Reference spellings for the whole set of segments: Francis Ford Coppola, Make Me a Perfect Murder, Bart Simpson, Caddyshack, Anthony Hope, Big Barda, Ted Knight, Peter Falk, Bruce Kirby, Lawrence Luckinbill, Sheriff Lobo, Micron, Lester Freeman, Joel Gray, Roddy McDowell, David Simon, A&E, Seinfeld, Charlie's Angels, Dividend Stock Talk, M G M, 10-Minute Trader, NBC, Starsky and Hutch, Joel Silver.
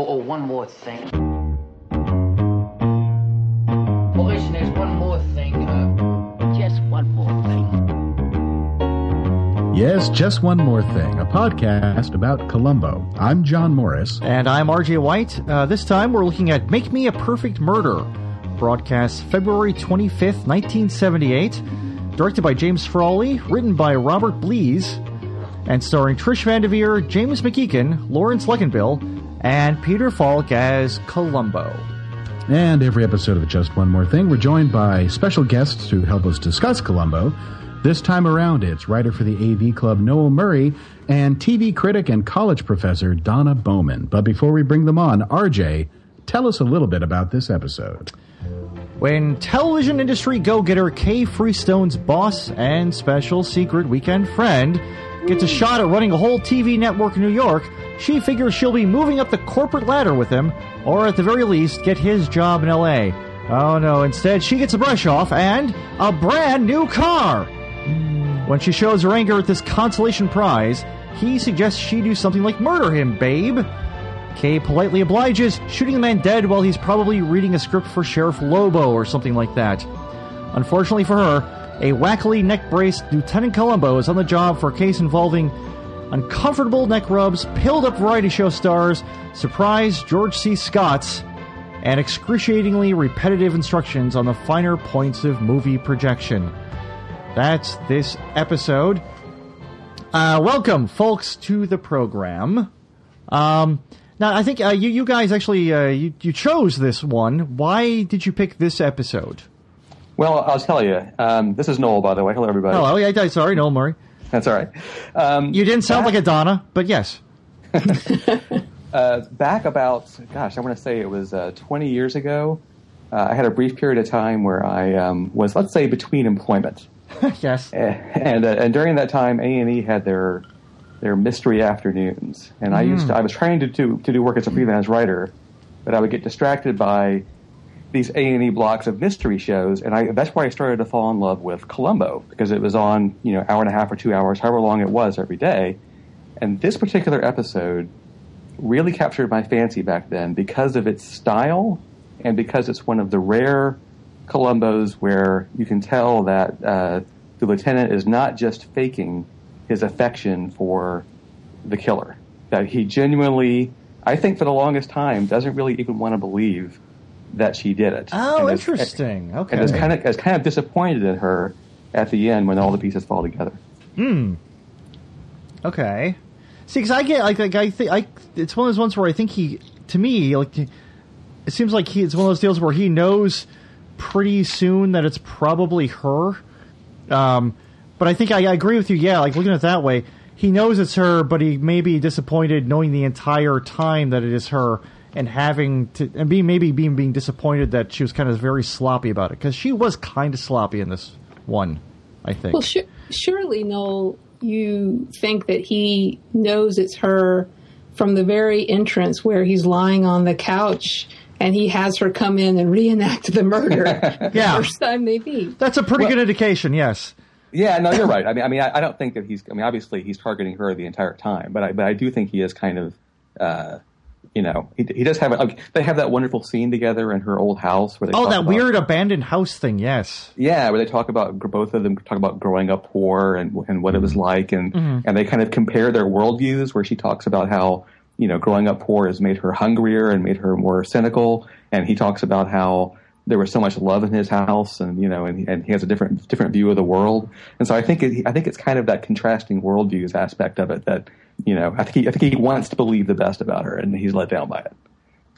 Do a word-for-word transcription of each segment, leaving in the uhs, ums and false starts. Oh, oh, one more thing. Boys, there's one more thing. Uh, just one more thing. Yes, Just One More Thing, a podcast about Columbo. I'm John Morris. And I'm R J White. Uh, this time we're looking at Make Me a Perfect Murder, broadcast February twenty-fifth, nineteen seventy-eight, directed by James Frawley, written by Robert Blees, and starring Trish Van Devere, James McEachin, Lawrence Luckinbill, and Peter Falk as Columbo. And every episode of Just One More Thing, we're joined by special guests to help us discuss Columbo. This time around, it's writer for the A V Club, Noel Murray, and T V critic and college professor, Donna Bowman. But before we bring them on, R J, tell us a little bit about this episode. When television industry go-getter Kay Freestone's boss and special secret weekend friend gets a shot at running a whole T V network in New York, she figures she'll be moving up the corporate ladder with him, or at the very least, get his job in L A. Oh no, instead she gets a brush off and a brand new car! When she shows her anger at this consolation prize, he suggests she do something like murder him, babe! Kay politely obliges, shooting the man dead while he's probably reading a script for Sheriff Lobo or something like that. Unfortunately for her, a wackily neck-braced Lieutenant Columbo is on the job for a case involving uncomfortable neck rubs, pilled-up variety show stars, surprised George C. Scott's, and excruciatingly repetitive instructions on the finer points of movie projection. That's this episode. Uh, welcome, folks, to the program. Um, now, I think uh, you, you guys actually uh, you, you chose this one. Why did you pick this episode? Well, I'll tell you. Um, this is Noel, by the way. Hello, everybody. Hello. Yeah, sorry, Noel Murray. That's all right. Um, you didn't sound back, like a Donna, but yes. uh, back about, gosh, I want to say it was uh, twenty years ago, uh, I had a brief period of time where I um, was, let's say, between employment. Yes. And uh, and during that time, A and E had their their mystery afternoons. And I mm. used to, I was trying to do, to do work as a freelance writer, but I would get distracted by these A and E blocks of mystery shows, and I, that's why I started to fall in love with Columbo, because it was on, you know, hour and a half or two hours, however long it was every day. And this particular episode really captured my fancy back then because of its style and because it's one of the rare Columbos where you can tell that uh, the lieutenant is not just faking his affection for the killer, that he genuinely, I think for the longest time, doesn't really even want to believe that she did it. Oh, and interesting. Okay. And I was kind of, I was kind of disappointed in her at the end when all the pieces fall together. Hmm. Okay. See, because I get like, like I think I, it's one of those ones where I think he, to me, like, it seems like he, it's one of those deals where he knows pretty soon that it's probably her. Um, but I think I, I agree with you. Yeah, like looking at it that way, he knows it's her, but he may be disappointed knowing the entire time that it is her. And having to, and being maybe being being disappointed that she was kind of very sloppy about it, because she was kind of sloppy in this one, I think. Well, sh- surely, Noel, you think that he knows it's her from the very entrance where he's lying on the couch and he has her come in and reenact the murder. Yeah, the first time they meet. That's a pretty well, good indication. Yes. Yeah. No, you're right. I mean, I mean, I, I don't think that he's. I mean, obviously, he's targeting her the entire time, but I, but I do think he is kind of. Uh, You know, he, he does have a, they have that wonderful scene together in her old house where they oh that about, weird abandoned house thing, yes, yeah, where they talk about both of them talk about growing up poor and and what it was like, and mm-hmm. and they kind of compare their worldviews. Where she talks about how you know growing up poor has made her hungrier and made her more cynical, and he talks about how there was so much love in his house, and you know, and and he has a different different view of the world. And so I think it, I think it's kind of that contrasting worldviews aspect of it that. You know, I think, he, I think he wants to believe the best about her, and he's let down by it.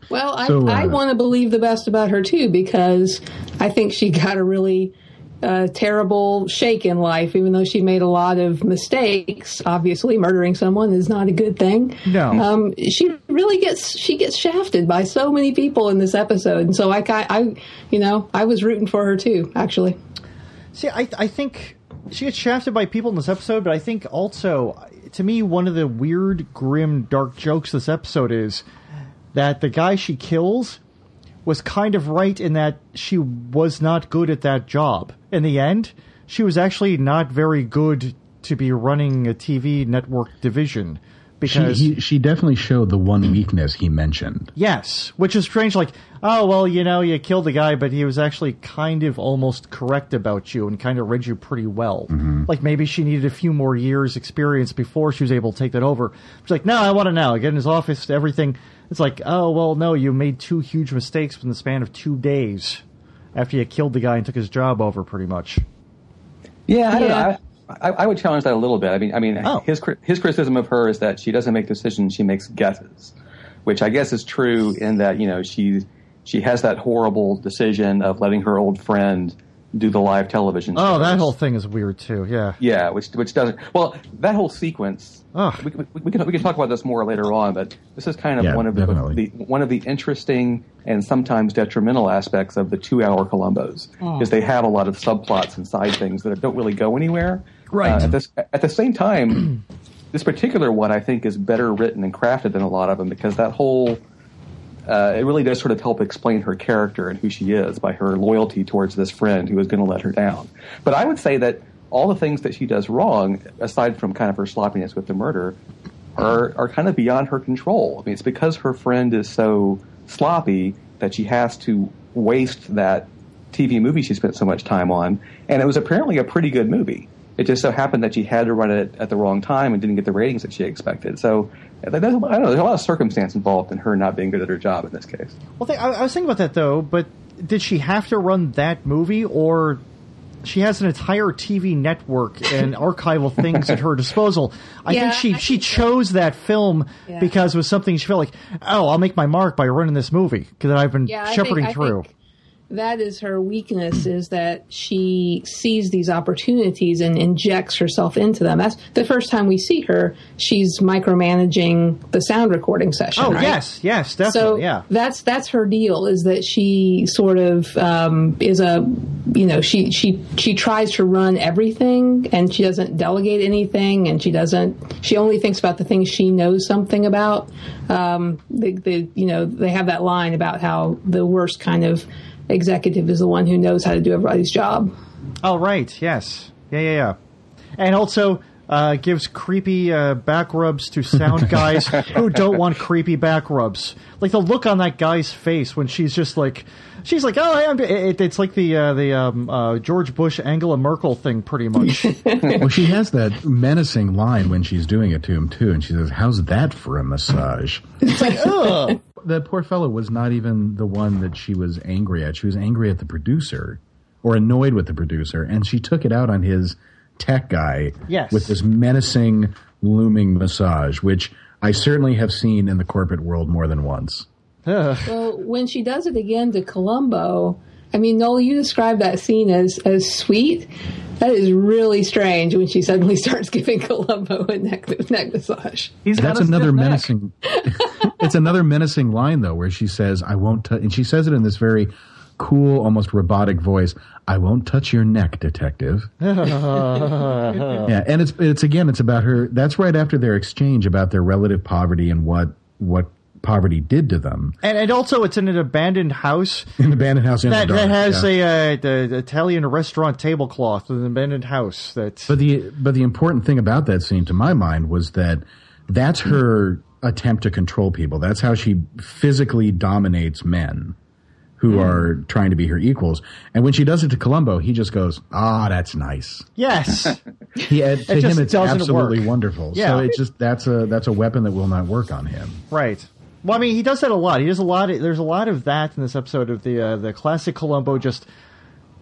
Well, I, so, uh, I want to believe the best about her, too, because I think she got a really uh, terrible shake in life, even though she made a lot of mistakes. Obviously, murdering someone is not a good thing. No. Um, she really gets she gets shafted by so many people in this episode. And so, I, I, you know, I was rooting for her, too, actually. See, I, I think she gets shafted by people in this episode, but I think also... To me, one of the weird, grim, dark jokes this episode is that the guy she kills was kind of right in that she was not good at that job. In the end, she was actually not very good to be running a T V network division. Because she, he, she definitely showed the one weakness he mentioned. Yes, which is strange. Like, oh, well, you know, you killed the guy, but he was actually kind of almost correct about you and kind of read you pretty well. Mm-hmm. Like, maybe she needed a few more years' experience before she was able to take that over. She's like, no, I want to know. I get in his office, everything. It's like, oh, well, no, you made two huge mistakes within the span of two days after you killed the guy and took his job over, pretty much. Yeah, I don't yeah. know. I- I, I would challenge that a little bit. I mean, I mean, oh. his his criticism of her is that she doesn't make decisions; she makes guesses, which I guess is true in that, you know, she she has that horrible decision of letting her old friend do the live television shows. Oh, that whole thing is weird too. Yeah, yeah, which which doesn't. Well, that whole sequence. Oh. We, we, we can we can talk about this more later on, but this is kind of yeah, one of the, the one of the interesting and sometimes detrimental aspects of the two-hour Columbos oh. is they have a lot of subplots and side things that don't really go anywhere. Right. Uh, at, this, at the same time, this particular one I think is better written and crafted than a lot of them because that whole uh, it really does sort of help explain her character and who she is by her loyalty towards this friend who is going to let her down. But I would say that all the things that she does wrong, aside from kind of her sloppiness with the murder, are are kind of beyond her control. I mean, it's because her friend is so sloppy that she has to waste that T V movie she spent so much time on. And it was apparently a pretty good movie. It just so happened that she had to run it at the wrong time and didn't get the ratings that she expected. So I don't know. There's a lot of circumstance involved in her not being good at her job in this case. Well, I was thinking about that, though, but did she have to run that movie, or she has an entire T V network and archival things at her disposal? I yeah, think she, I she think chose so. that film yeah. because it was something she felt like, oh, I'll make my mark by running this movie that I've been yeah, shepherding I think, through. I think that is her weakness, is that she sees these opportunities and injects herself into them. That's the first time we see her, she's micromanaging the sound recording session. Oh, right? yes, yes, definitely, so yeah. That's that's her deal, is that she sort of um, is a, you know, she, she, she tries to run everything, and she doesn't delegate anything, and she doesn't, she only thinks about the things she knows something about. Um, the, the, you know, they have that line about how the worst kind of executive is the one who knows how to do everybody's job. Oh, right. Yes. Yeah, yeah, yeah. And also uh, gives creepy uh, back rubs to sound guys who don't want creepy back rubs. Like the look on that guy's face when she's just like, she's like, oh, I'm, it, it's like the uh, the um, uh, George Bush, Angela Merkel thing, pretty much. Well, she has that menacing line when she's doing it to him, too. And she says, how's that for a massage? It's like, ugh. The poor fellow was not even the one that she was angry at. She was angry at the producer, or annoyed with the producer, and she took it out on his tech guy yes. with this menacing, looming massage, which I certainly have seen in the corporate world more than once. Ugh. Well, when she does it again to Columbo, I mean, Noel, you described that scene as, as sweet. That is really strange when she suddenly starts giving Columbo a neck, neck massage. He's That's another menacing. It's another menacing line, though, where she says, I won't touch, and she says it in this very cool, almost robotic voice, I won't touch your neck, detective. Yeah, and it's, it's again, it's about her. That's right after their exchange about their relative poverty and what, what, poverty did to them, and, and also it's in an abandoned house. An abandoned house in that, the dark, that has yeah. a, a, a Italian restaurant tablecloth. An abandoned house. That's but the but the important thing about that scene, to my mind, was that that's her attempt to control people. That's how she physically dominates men who mm. are trying to be her equals. And when she does it to Columbo, he just goes, "Ah, that's nice." Yes, he, to it him it's absolutely work. wonderful. Yeah. So it's just that's a that's a weapon that will not work on him. Right. Well, I mean, he does that a lot. He does a lot. Of, there's a lot of that in this episode of the uh, the classic Columbo, just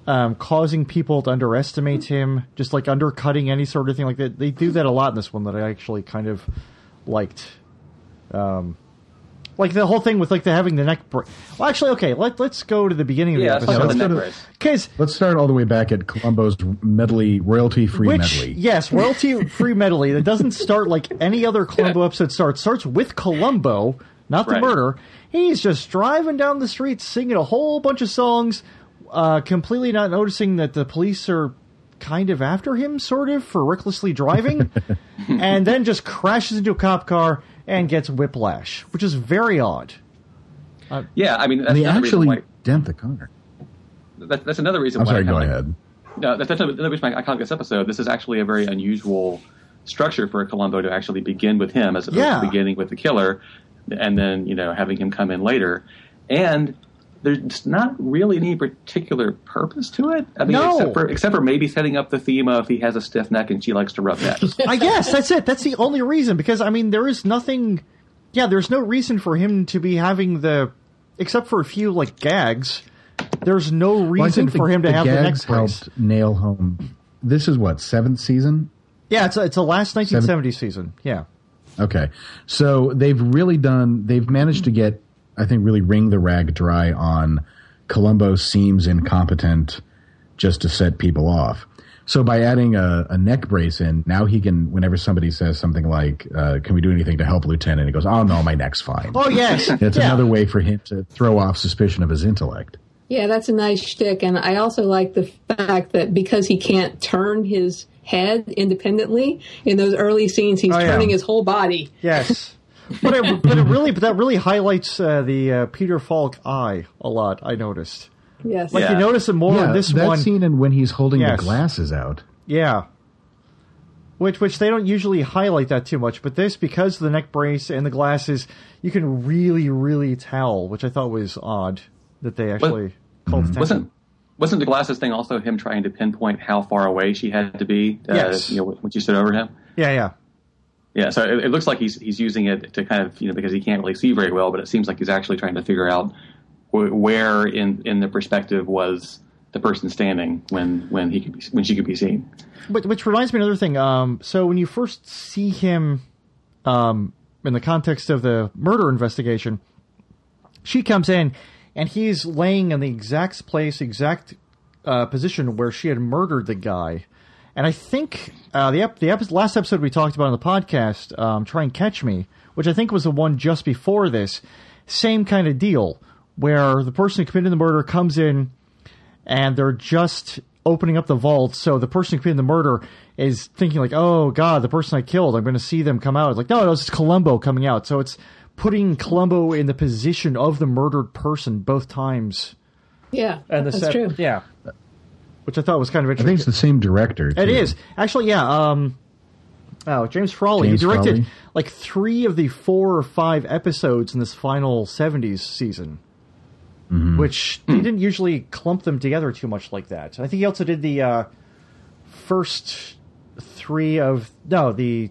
um, causing people to underestimate him, just like undercutting any sort of thing like that. They do that a lot in this one that I actually kind of liked, um, like the whole thing with like the having the neck brace. Well, actually, okay, let let's go to the beginning of the yeah, episode. Let's, let's, go to, let's start all the way back at Columbo's medley, royalty free medley. Yes, royalty free medley that doesn't start like any other Columbo yeah. episode starts. Starts with Columbo. Not the right. murder. He's just driving down the street singing a whole bunch of songs, uh, completely not noticing that the police are kind of after him, sort of, for recklessly driving, and then just crashes into a cop car and gets whiplash, which is very odd. Uh, yeah, I mean, that's they actually why, dent the car. That, that's another reason I'm why. I'm sorry, I go ahead. Like, no, that's another reason why I called this episode. This is actually a very unusual structure for Columbo to actually begin with him as opposed yeah. to beginning with the killer and then, you know, having him come in later. And there's not really any particular purpose to it. I mean, no. except for except for maybe setting up the theme of he has a stiff neck and she likes to rub that. I guess that's it. That's the only reason, because I mean, there is nothing. Yeah, there's no reason for him to be having the, except for a few like gags. There's no reason well, the, for him to the have gags the neck brace. Helped nail home. This is what, seventh season? Yeah, it's a, it's a last nineteen seventy season. Yeah. Okay, so they've really done. They've managed to get. I think really wring the rag dry on Columbo seems incompetent just to set people off. So by adding a, a neck brace in, now he can, whenever somebody says something like, uh, can we do anything to help Lieutenant? And he goes, oh, no, my neck's fine. Oh, yes. It's yeah. another way for him to throw off suspicion of his intellect. Yeah, that's a nice shtick. And I also like the fact that because he can't turn his head independently, in those early scenes, he's oh, turning yeah. his whole body. Yes. but, it, but it really, but that really highlights uh, the uh, Peter Falk eye a lot. I noticed. Yes, like yeah. you notice it more yeah, in this that one scene, and when he's holding yes. the glasses out. Yeah, which which they don't usually highlight that too much, but this, because of the neck brace and the glasses, you can really really tell, which I thought was odd that they actually was, called mm-hmm. attention. Wasn't wasn't the glasses thing also him trying to pinpoint how far away she had to be? Uh, yes, you know, when she stood over him. Yeah, yeah. Yeah, so it, it looks like he's he's using it to kind of, you know, because he can't really see very well, but it seems like he's actually trying to figure out wh- where in, in the perspective was the person standing when when he could be, when she could be seen. But, which reminds me of another thing. Um, so when you first see him um, in the context of the murder investigation, she comes in and he's laying in the exact place, exact uh, position where she had murdered the guy. And I think uh, the ep- the ep- last episode we talked about on the podcast, um, Try and Catch Me, which I think was the one just before this, same kind of deal, where the person who committed the murder comes in and they're just opening up the vault. So the person who committed the murder is thinking like, oh, God, the person I killed, I'm going to see them come out. It's like, no, no, it's Columbo coming out. So it's putting Columbo in the position of the murdered person both times. Yeah, and the that's set- true. Yeah. Which I thought was kind of interesting. I think it's the same director. Too. It is. Actually, yeah. Um, oh, James Frawley. James he directed Frawley. like three of the four or five episodes in this final seventies season, mm-hmm. which they didn't usually clump them together too much like that. I think he also did the uh, first three of – no, the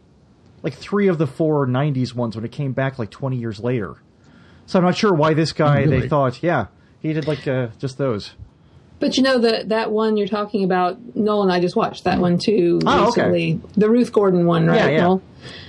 like three of the four nineties ones when it came back like twenty years later. So I'm not sure why this guy, oh, really? They thought, yeah, he did like uh, just those. But you know, the, that one you're talking about, Noel and I just watched that one too oh, recently. Okay. The Ruth Gordon one, right, yeah, yeah. Noel?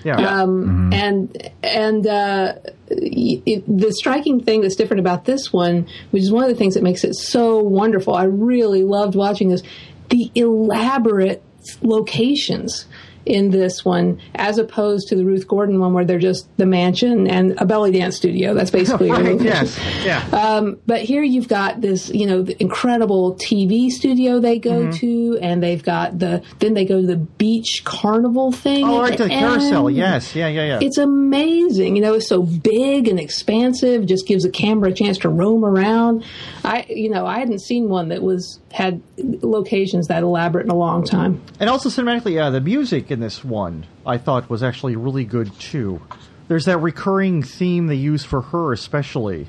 Yeah. Um, mm-hmm. And, and uh, it, the striking thing that's different about this one, which is one of the things that makes it so wonderful, I really loved watching this, the elaborate locations in this one, as opposed to the Ruth Gordon one, where they're just the mansion and a belly dance studio. That's basically right, your yes, yeah. Um, but here you've got this, you know, the incredible T V studio they go mm-hmm. to, and they've got the then they go to the beach carnival thing. Oh, right, the, the carousel. Yes, yeah, yeah, yeah. It's amazing. You know, it's so big and expansive. Just gives the camera a chance to roam around. I, you know, I hadn't seen one that was had locations that elaborate in a long time. And also cinematically, uh, the music. This one I thought was actually really good too. There's that recurring theme they use for her, especially.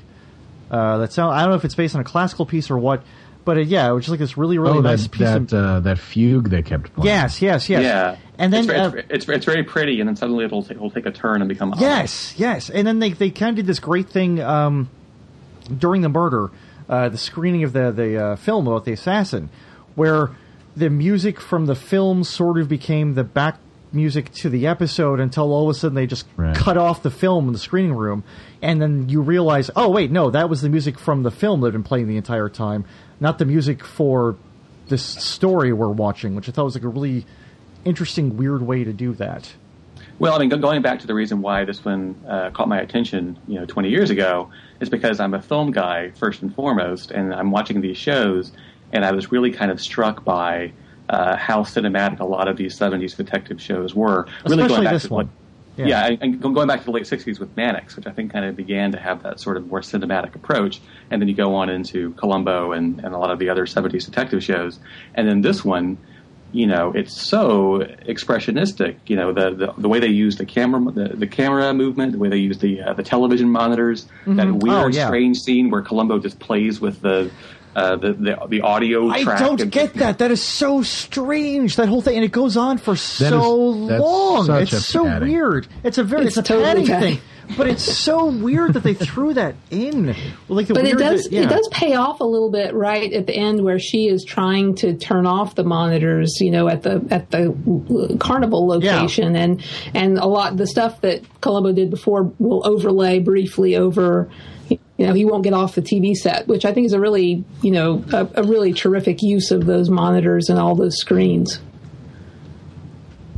Uh, that sound I don't know if it's based on a classical piece or what, but uh, yeah, it was just like this really, really oh, nice that, piece that, of uh, that fugue they kept playing. Yes, yes, yes. Yeah, and then it's very, uh, it's, it's very pretty, and then suddenly it'll t- it'll take a turn and become yes, odd. Yes. And then they they kind of did this great thing um, during the murder, uh, the screening of the the uh, film about the assassin, where the music from the film sort of became the back music to the episode until all of a sudden they just right. cut off the film in the screening room. And then you realize, oh, wait, no, that was the music from the film that had been playing the entire time, not the music for this story we're watching, which I thought was like a really interesting, weird way to do that. Well, I mean, going back to the reason why this one uh, caught my attention, you know, twenty years ago, is because I'm a film guy first and foremost, and I'm watching these shows. And I was really kind of struck by uh, how cinematic a lot of these seventies detective shows were. Really especially going back this to, one. Like, yeah, yeah and going back to the late sixties with Mannix, which I think kind of began to have that sort of more cinematic approach. And then you go on into Columbo and, and a lot of the other seventies detective shows. And then this one, you know, it's so expressionistic. You know, the the, the way they use the camera, the, the camera movement, the way they use the uh, the television monitors. Mm-hmm. That weird, oh, yeah. strange scene where Columbo just plays with the uh, the, the the audio. I track don't and, get that. That is so strange. That whole thing, and it goes on for so is, long. It's so padding. Weird. It's a very it's, it's a totally padding, padding thing. But it's so weird that they threw that in. Like the but it does that, yeah. it does pay off a little bit right at the end where she is trying to turn off the monitors, you know, at the at the carnival location, yeah. and and a lot the stuff that Columbo did before will overlay briefly over. You know, he won't get off the T V set, which I think is a really you know a, a really terrific use of those monitors and all those screens.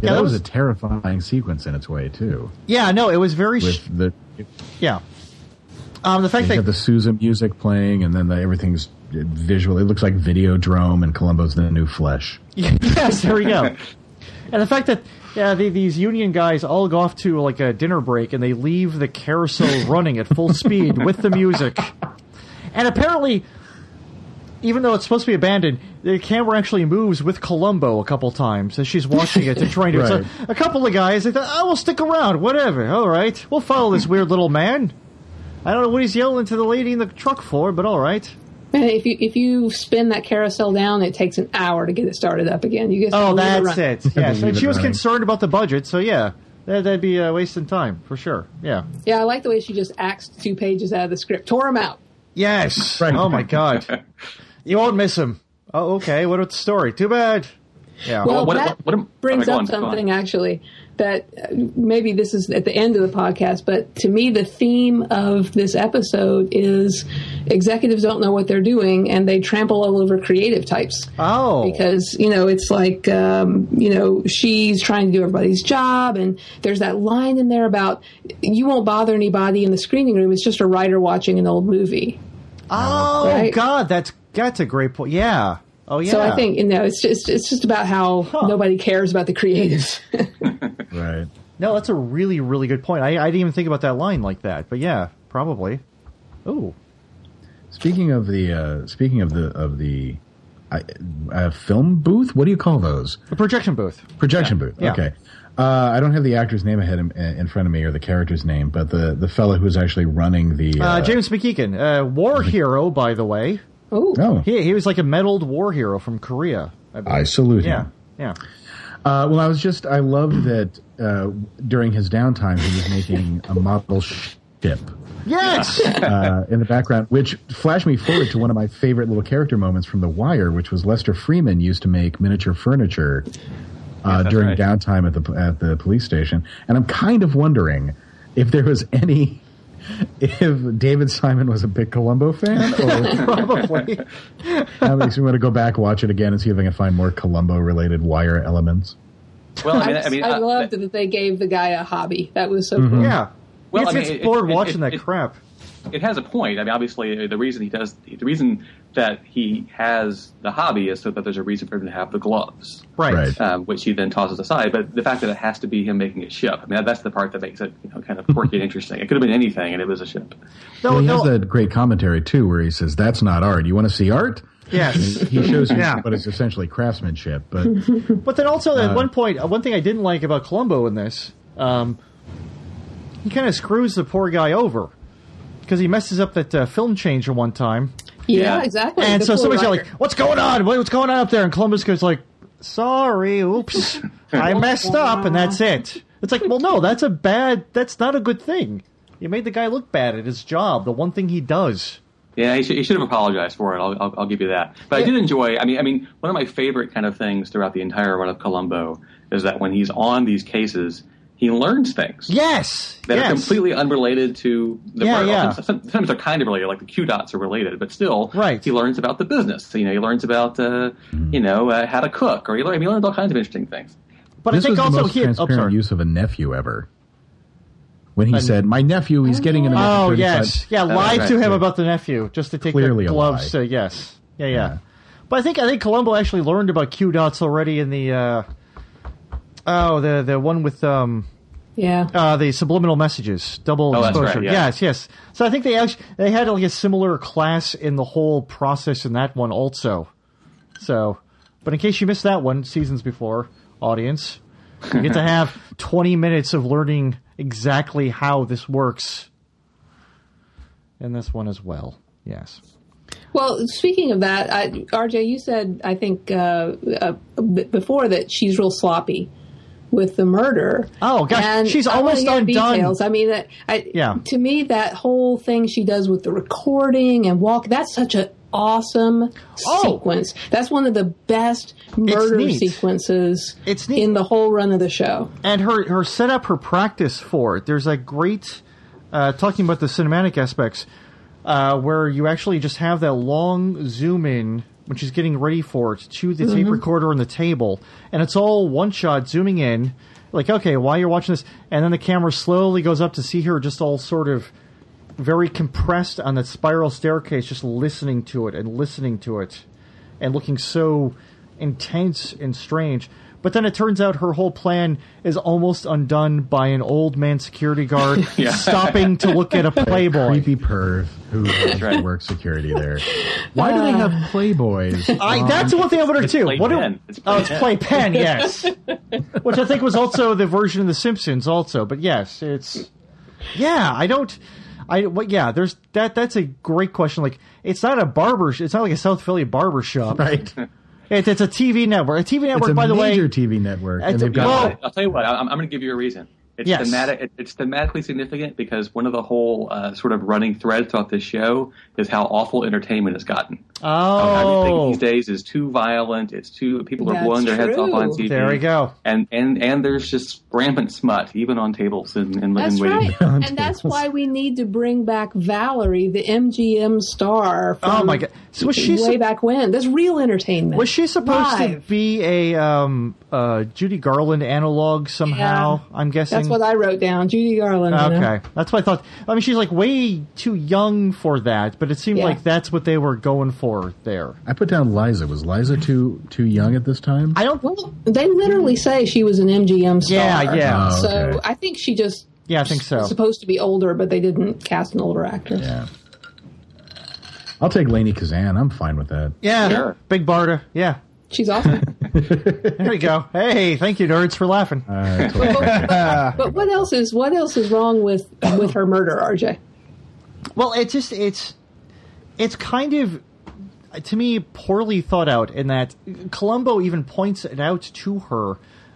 Yeah, that, that was, was a terrifying sequence in its way, too. Yeah, no, it was very... With sh- the, yeah. Um, the fact that... the Sousa music playing, and then the, everything's visual. It looks like Videodrome, and Columbo's The New Flesh. Yes, there we go. And the fact that yeah, they, these union guys all go off to like a dinner break, and they leave the carousel running at full speed with the music. And apparently... Even though it's supposed to be abandoned, the camera actually moves with Columbo a couple times as she's watching it and trying to. Right. So a couple of guys, they thought, I will stick around, whatever. All right. We'll follow this weird little man. I don't know what he's yelling to the lady in the truck for, but all right. And if you if you spin that carousel down, it takes an hour to get it started up again. You guys oh, that's it. it. Yes. And she was concerned about the budget, so yeah. That'd be uh, wasting time, for sure. Yeah. Yeah, I like the way she just axed two pages out of the script. Tore them out. Yes. Right. Oh, my God. You won't miss him. Oh, okay. What about the story? Too bad. Yeah. Well, what, that what, what, brings up on, something, actually, that maybe this is at the end of the podcast, but to me the theme of this episode is executives don't know what they're doing, and they trample all over creative types. Oh. Because, you know, it's like, um, you know, she's trying to do everybody's job, and there's that line in there about you won't bother anybody in the screening room. It's just a writer watching an old movie. Oh, right? God, that's That's a great point. Yeah. Oh, yeah. So I think, you know, it's just it's just about how huh. nobody cares about the creatives. Right. No, that's a really, really good point. I, I didn't even think about that line like that, but yeah, probably. Ooh. Speaking of the uh, speaking of the of the I, uh, film booth, what do you call those? A projection booth. Projection yeah. booth. Yeah. Okay. Uh, I don't have the actor's name ahead in, in front of me or the character's name, but the the fellow who's actually running the uh, uh, James McEachin, uh, war hero, by the way. Ooh. Oh, he, he was like a medaled war hero from Korea. I, I salute yeah. him. Yeah, yeah. Uh, well, I was just, I love that uh, during his downtime, he was making a model ship. Yes! Uh, in the background, which flashed me forward to one of my favorite little character moments from The Wire, which was Lester Freeman used to make miniature furniture uh, yeah, during right. downtime at the at the police station. And I'm kind of wondering if there was any... If David Simon was a big Columbo fan, or probably. That makes me want to go back, watch it again, and see if I can find more Columbo-related Wire elements. Well, I mean, I, mean, I, I loved uh, that they gave the guy a hobby. That was so mm-hmm. cool. Yeah. Well, I mean, it's bored it, watching it, that it, crap. It has a point. I mean, obviously, the reason he does, the reason that he has the hobby is so that there's a reason for him to have the gloves, right? Um, which he then tosses aside. But the fact that it has to be him making a ship, I mean, that's the part that makes it, you know, kind of quirky and interesting. It could have been anything, and it was a ship. No, well, he no. has that great commentary too, where he says, "That's not art. You want to see art?" Yes, he shows you, yeah. but it's essentially craftsmanship. But but then also at uh, one point, one thing I didn't like about Columbo in this, um, he kind of screws the poor guy over. Because he messes up that uh, film changer one time. Yeah, yeah. exactly. And the so cool somebody's like, what's going on? What's going on up there? And Columbus goes like, sorry, oops, I messed up, and that's it. It's like, well, no, that's a bad, that's not a good thing. You made the guy look bad at his job, the one thing he does. Yeah, he should, he should have apologized for it. I'll, I'll, I'll give you that. But yeah. I did enjoy, I mean, I mean, one of my favorite kind of things throughout the entire run of Columbo is that when he's on these cases, he learns things. Yes. That yes. are completely unrelated to the yeah, yeah. Sometimes, sometimes they're kind of related, like the Q dots are related, but still, right. he learns about the business. So, you know, he learns about, uh, you know, uh, how to cook, or he learns, he learns all kinds of interesting things. But this I think was also the most he, transparent oh, use of a nephew ever. When he um, said, my nephew, he's getting an Oh, yes. Yeah, lied uh, to right, him yeah. about the nephew, just to take Clearly the gloves. So, yes. Yeah, yeah, yeah. But I think I think Columbo actually learned about Q dots already in the... Uh, Oh, the the one with um, yeah, uh, the subliminal messages, double oh, exposure. Right, yeah. Yes, yes. So I think they actually they had like a similar class in the whole process in that one also. So But in case you missed that one, seasons before, audience, you get to have twenty minutes of learning exactly how this works. And this one as well, yes. Well, speaking of that, I, R J, you said, I think, uh, uh, b- before that she's real sloppy with the murder. Oh, gosh, and she's almost undone. Details. I mean, I, I, yeah. To me, that whole thing she does with the recording and walk, that's such an awesome oh. sequence. That's one of the best murder it's sequences it's in the whole run of the show. And her, her setup, her practice for it, there's a great, uh, talking about the cinematic aspects, Uh, where you actually just have that long zoom in when she's getting ready for it to the mm-hmm. tape recorder on the table. And it's all one shot zooming in, like, okay, while you're watching this. And then the camera slowly goes up to see her just all sort of very compressed on that spiral staircase, just listening to it and listening to it and looking so intense and strange. But then it turns out her whole plan is almost undone by an old man security guard yeah. stopping to look at a Playboy. Creepy perv who right. works security there. Why uh, do they have Playboys? I, um, that's one thing I wonder, too. What do, it's oh, it's Playpen, yes. Which I think was also the version of The Simpsons also. But yes, it's... Yeah, I don't... I well, yeah, there's that. That's a great question. Like, it's not a barber... It's not like a South Philly barber shop, right? It's, it's a T V network. A T V network, by the way. It's a major T V network. And they've got well, I'll tell you what. I'm, I'm going to give you a reason. It's, yes. thematic, it's thematically significant because one of the whole uh, sort of running threads throughout this show is how awful entertainment has gotten. Oh. Everything these days is too violent. It's too people are That's blowing their heads true. Off on T V. There we go. And and and there's just rampant smut even on tables and and that's and right. And tables. That's why we need to bring back Valerie, the M G M star. From oh my god! So was she way su- back when? That's real entertainment. Was she supposed Live. To be a um, uh, Judy Garland analog somehow? Yeah. I'm guessing. That's what I wrote down. Judy Garland. Okay, you know? That's what I thought. I mean, she's like way too young for that, but it seemed yeah. like that's what they were going for. There, I put down Liza. Was Liza too too young at this time? I don't. Well, they literally say she was an M G M star. Yeah, yeah. Oh, okay. So I think she just. Yeah, I think so. Was supposed to be older, but they didn't cast an older actress. Yeah. I'll take Lainie Kazan. I'm fine with that. Yeah, sure. Big Barda. Yeah, she's awesome. There we go. Hey, thank you, nerds, for laughing. Uh, totally but, but, but what else is what else is wrong with with her murder, R J? Well, it's just it's it's kind of. To me, poorly thought out in that Columbo even points it out to her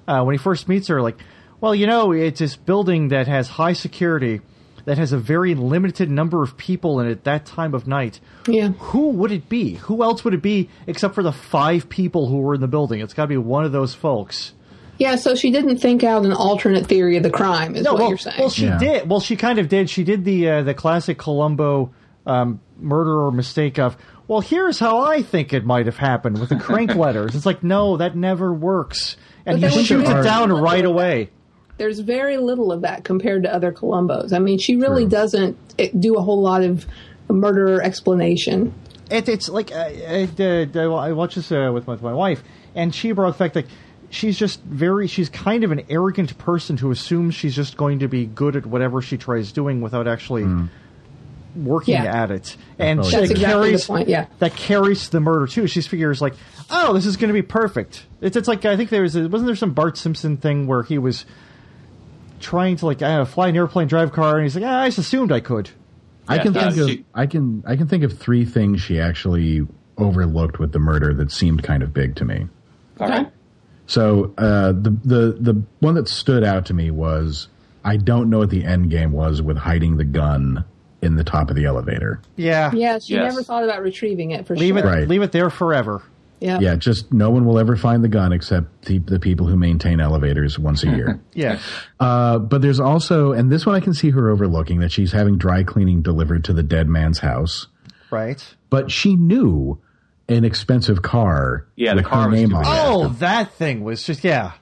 uh, when he first meets her, like, well, you know, it's this building that has high security, that has a very limited number of people in it at that time of night. Yeah. Who would it be? Who else would it be except for the five people who were in the building? It's got to be one of those folks. Yeah, so she didn't think out an alternate theory of the crime, is no, what well, you're saying. Well, she yeah. did. Well, she kind of did. She did the, uh, the classic Columbo um, murder or mistake of... Well, here's how I think it might have happened with the crank letters. It's like, no, that never works. And he shoots it down right away. There's very little of that compared to other Columbos. I mean, she really True. Doesn't do a whole lot of murder explanation. It, it's like, uh, it, uh, I watched this uh, with, my, with my wife, and she brought the fact that she's just very, she's kind of an arrogant person who assumes she's just going to be good at whatever she tries doing without actually... Mm. working yeah. at it and she exactly carries yeah. that carries the murder too. She figures like, oh, this is going to be perfect. It's it's like I think there was a, wasn't there some Bart Simpson thing where he was trying to like uh, fly an airplane, drive a car, and he's like, ah, I just assumed I could. Yeah, I can think she, of I can I can think of three things she actually overlooked with the murder that seemed kind of big to me. All right. So uh, the the the one that stood out to me was I don't know what the end game was with hiding the gun. In the top of the elevator. Yeah. Yeah, she yes. never thought about retrieving it for leave sure. It, right. Leave it there forever. Yeah. Yeah, just no one will ever find the gun except the, the people who maintain elevators once a year. yeah. Uh, but there's also, and this one I can see her overlooking, that she's having dry cleaning delivered to the dead man's house. Right. But she knew an expensive car. Yeah, the car was stupid. Oh, that thing was just, yeah.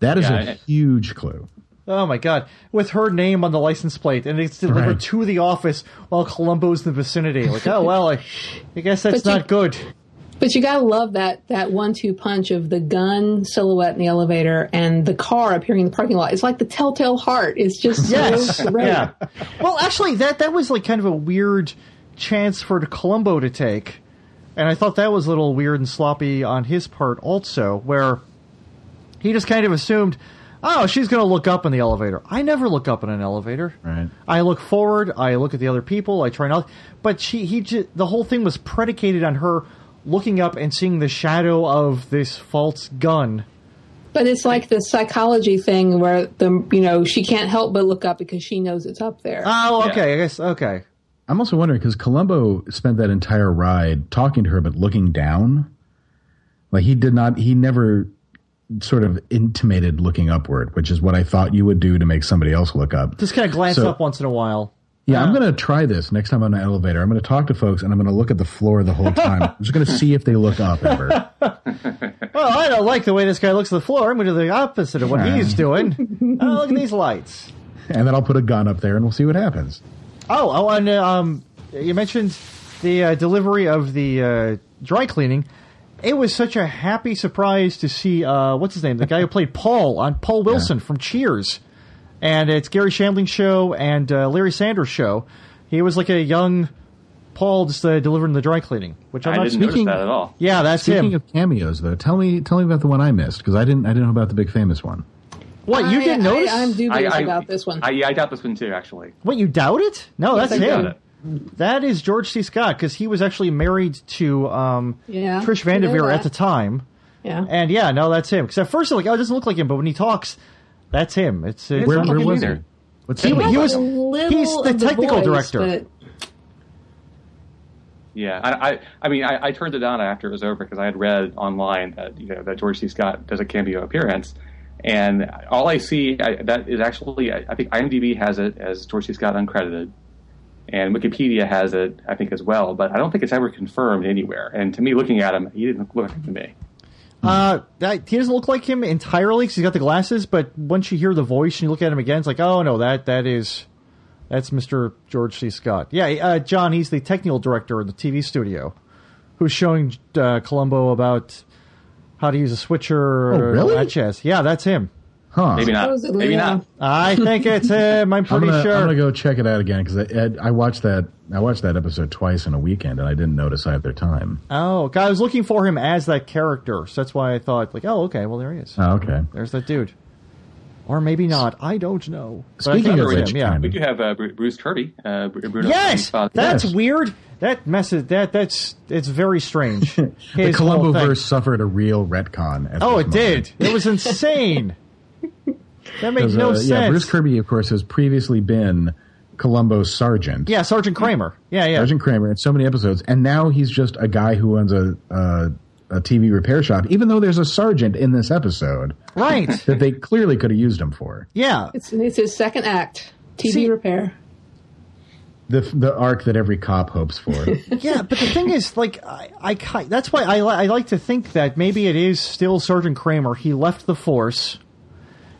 That is yeah, a it, huge clue. Oh, my God. With her name on the license plate, and it's delivered right. to the office while Columbo's in the vicinity. Like, oh, well, I, I guess that's but not you, good. But you got to love that, that one-two punch of the gun silhouette in the elevator and the car appearing in the parking lot. It's like the telltale heart. It's just yes. so great. Yeah. Well, actually, that, that was like kind of a weird chance for Columbo to take. And I thought that was a little weird and sloppy on his part also, where he just kind of assumed, oh, she's going to look up in the elevator. I never look up in an elevator. Right. I look forward. I look at the other people. I try not. But she, he, j- the whole thing was predicated on her looking up and seeing the shadow of this false gun. But it's like the psychology thing where the you know she can't help but look up because she knows it's up there. Oh, okay. Yeah. I guess okay. I'm also wondering because Columbo spent that entire ride talking to her but looking down. Like he did not. He never sort of intimated looking upward, which is what I thought you would do to make somebody else look up. Just kind of glance so, up once in a while. Yeah, uh-huh. I'm going to try this next time I'm in an elevator. I'm going to talk to folks, and I'm going to look at the floor the whole time. I'm just going to see if they look up ever. Well, I don't like the way this guy looks at the floor. I'm going to do the opposite of what yeah. he's doing. Oh, look at these lights. And then I'll put a gun up there, and we'll see what happens. Oh, oh and um, you mentioned the uh, delivery of the uh, dry cleaning. It was such a happy surprise to see, uh, what's his name, the guy who played Paul, on Paul Wilson yeah. from Cheers. And it's Gary Shandling's show and uh, Larry Sanders' show. He was like a young Paul just uh, delivering the dry cleaning, which I'm I not didn't speaking, notice that at all. Yeah, that's speaking him. Speaking of cameos, though, tell me tell me about the one I missed because I didn't I didn't know about the big famous one. What I, you didn't notice? I, I'm dubious I, I, about this one. I, I doubt this one too, actually. What you doubt it? No, yes, that's I him. That is George C. Scott because he was actually married to um, yeah, Trish Van Devere at the time. Yeah, and yeah, no, that's him. Because at first, I'm like, oh, it doesn't look like him, but when he talks. That's him. It's, it's where, where was he? What's he, he was. He's the technical the voice, director. But... Yeah, I, I, I mean, I, I turned to Donna after it was over because I had read online that you know that George C. Scott does a cameo appearance, and all I see I, that is actually I, I think IMDb has it as George C. Scott uncredited, and Wikipedia has it I think as well, but I don't think it's ever confirmed anywhere. And to me, looking at him, he didn't look to me. Uh, that, he doesn't look like him entirely because he's got the glasses, but once you hear the voice and you look at him again, it's like, oh, no, that that is, that's Mister George C. Scott. Yeah, uh, John, he's the technical director of the T V studio who's showing uh, Columbo about how to use a switcher. Oh, really? Or that yeah, that's him. Huh. Maybe not. Supposedly, Maybe yeah. not. I think it's him. I'm pretty I'm gonna, sure. I'm going to go check it out again because I, I, I watched that I watched that episode twice in a weekend and I didn't notice either time. Oh, God, I was looking for him as that character. So that's why I thought, like, oh, okay, well, there he is. Oh, okay. There's that dude. Or maybe not. I don't know. But Speaking of which, yeah. we do have uh, Bruce Kirby. Uh, Bruno yes, that's yes. weird. That message. That that's it's very strange. The Columbo-verse suffered a real retcon. At oh, it moment. did. It was insane. That makes no uh, sense. Yeah, Bruce Kirby, of course, has previously been Columbo's sergeant. Yeah, Sergeant Kramer. Yeah, yeah. Sergeant Kramer in so many episodes. And now he's just a guy who owns a uh, a T V repair shop, even though there's a sergeant in this episode. Right. That they clearly could have used him for. Yeah. It's, it's his second act, T V See, repair. The the arc that every cop hopes for. Yeah, but the thing is, like, I, I that's why I, I like to think that maybe it is still Sergeant Kramer. He left the force.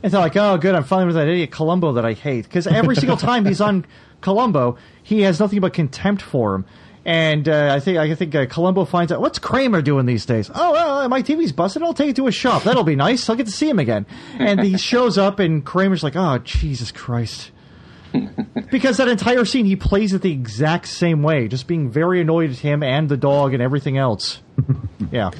And they're like, oh, good, I'm finally with that idiot Columbo that I hate. Because every single time he's on Columbo, he has nothing but contempt for him. And uh, I think I think uh, Columbo finds out, what's Kramer doing these days? Oh, well, my T V's busted. I'll take it to a shop. That'll be nice. I'll get to see him again. And he shows up, and Kramer's like, oh, Jesus Christ. Because that entire scene, he plays it the exact same way, just being very annoyed at him and the dog and everything else. Yeah.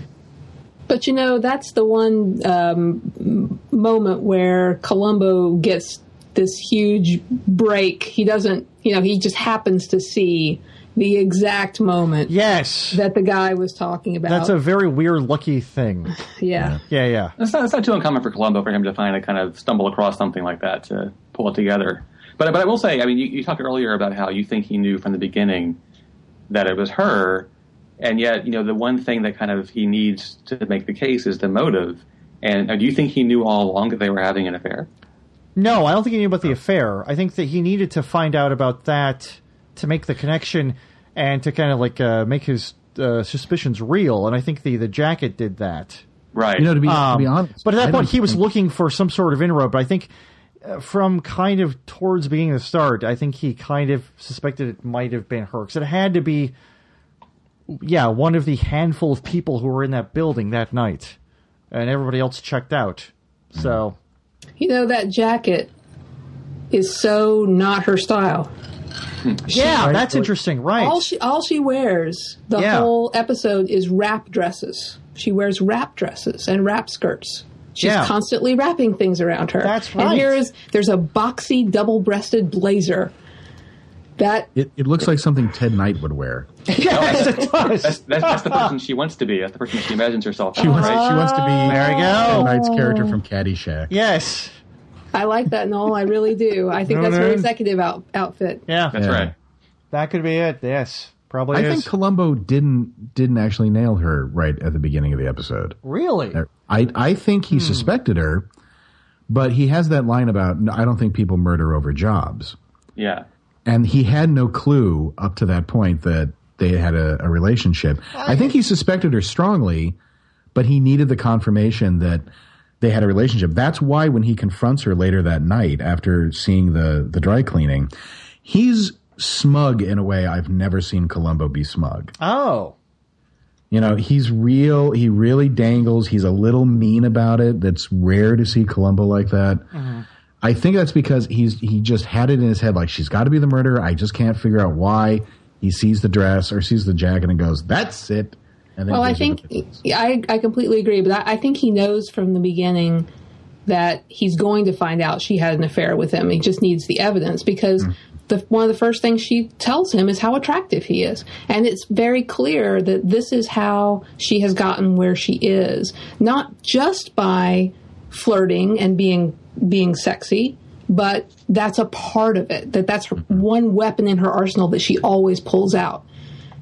But, you know, that's the one um, moment where Columbo gets this huge break. He doesn't, you know, he just happens to see the exact moment yes. that the guy was talking about. That's a very weird, lucky thing. Yeah. Yeah, yeah. It's not, it's not too uncommon for Columbo for him to find a kind of stumble across something like that to pull it together. But, but I will say, I mean, you, you talked earlier about how you think he knew from the beginning that it was her. And yet, you know, the one thing that kind of he needs to make the case is the motive. And do you think he knew all along that they were having an affair? No, I don't think he knew about the affair. I think that he needed to find out about that to make the connection and to kind of like uh, make his uh, suspicions real. And I think the, the jacket did that. Right. You know, to be, um, to be honest. But at that I point, he was looking for some sort of inroad. But I think from kind of towards the beginning of the start, I think he kind of suspected it might have been her. Because it had to be... Yeah, one of the handful of people who were in that building that night, and everybody else checked out. So, you know, that jacket is so not her style. Yeah, right, that's interesting, right? All she all she wears the yeah. whole episode is wrap dresses. She wears wrap dresses and wrap skirts. She's yeah. constantly wrapping things around her. That's right. And here is there's a boxy double-breasted blazer. That it, it looks like something Ted Knight would wear. Yes, it does. That's, that's, that's the person she wants to be. That's the person she imagines herself. She, wants, right? she wants to be there we go. Ted Knight's character from Caddyshack. Yes. I like that, Noel. I really do. I think that's her executive out, outfit. Yeah. That's yeah. right. That could be it. Yes. Probably I is. think Columbo didn't didn't actually nail her right at the beginning of the episode. Really? I, I think he hmm. suspected her, but he has that line about, I don't think people murder over jobs. Yeah. And he had no clue up to that point that they had a, a relationship. I think he suspected her strongly, but he needed the confirmation that they had a relationship. That's why when he confronts her later that night after seeing the, the dry cleaning, he's smug in a way I've never seen Columbo be smug. Oh. You know, he's real. He really dangles. He's a little mean about it. That's rare to see Columbo like that. Mm-hmm. I think that's because he's he just had it in his head, like, she's got to be the murderer. I just can't figure out why. He sees the dress or sees the jacket and goes, that's it. And then well, I think I, I completely agree. But I, I think he knows from the beginning that he's going to find out she had an affair with him. He just needs the evidence because mm. the, one of the first things she tells him is how attractive he is. And it's very clear that this is how she has gotten where she is, not just by flirting and being being sexy, but that's a part of it, that that's her, one weapon in her arsenal that she always pulls out.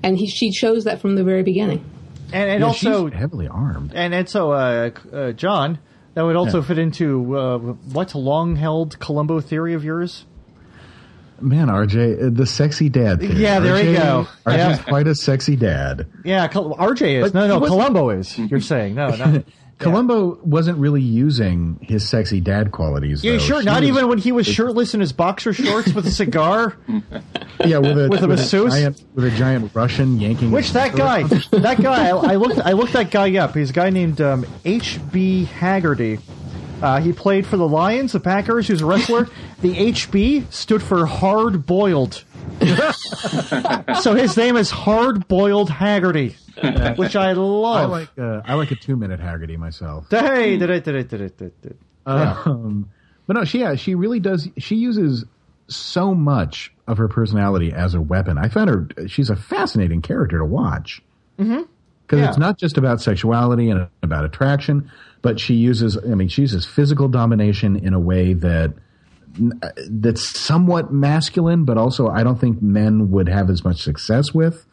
And he, she shows that from the very beginning. And, and yeah, also she's heavily armed. And, and so, uh, uh, John, that would also yeah. fit into uh, what's a long-held Columbo theory of yours? Man, R J, the sexy dad theory. Yeah, there R J, you go. R J's yeah. quite a sexy dad. Yeah, R J is. But no, no, Columbo is, you're saying. No, no. Columbo yeah. wasn't really using his sexy dad qualities. Yeah, though. sure. She not was, even when he was shirtless in his boxer shorts with a cigar. Yeah, with a with a, with a giant with a giant Russian yanking. Which that guy, that guy, I looked I looked that guy up. He's a guy named um, H B Haggerty. Uh, he played for the Lions, the Packers. He was a wrestler. The H B stood for hard boiled. So his name is Hard Boiled Haggerty, uh, which I love. I like, uh, I like a two minute Haggerty myself. Hey, did it, did it, did it, did it. Um, but no, she yeah, she really does. She uses so much of her personality as a weapon. I found her. She's a fascinating character to watch because mm-hmm. yeah. it's not just about sexuality and about attraction, but she uses. I mean, she uses physical domination in a way that. That's somewhat masculine, but also I don't think men would have as much success with.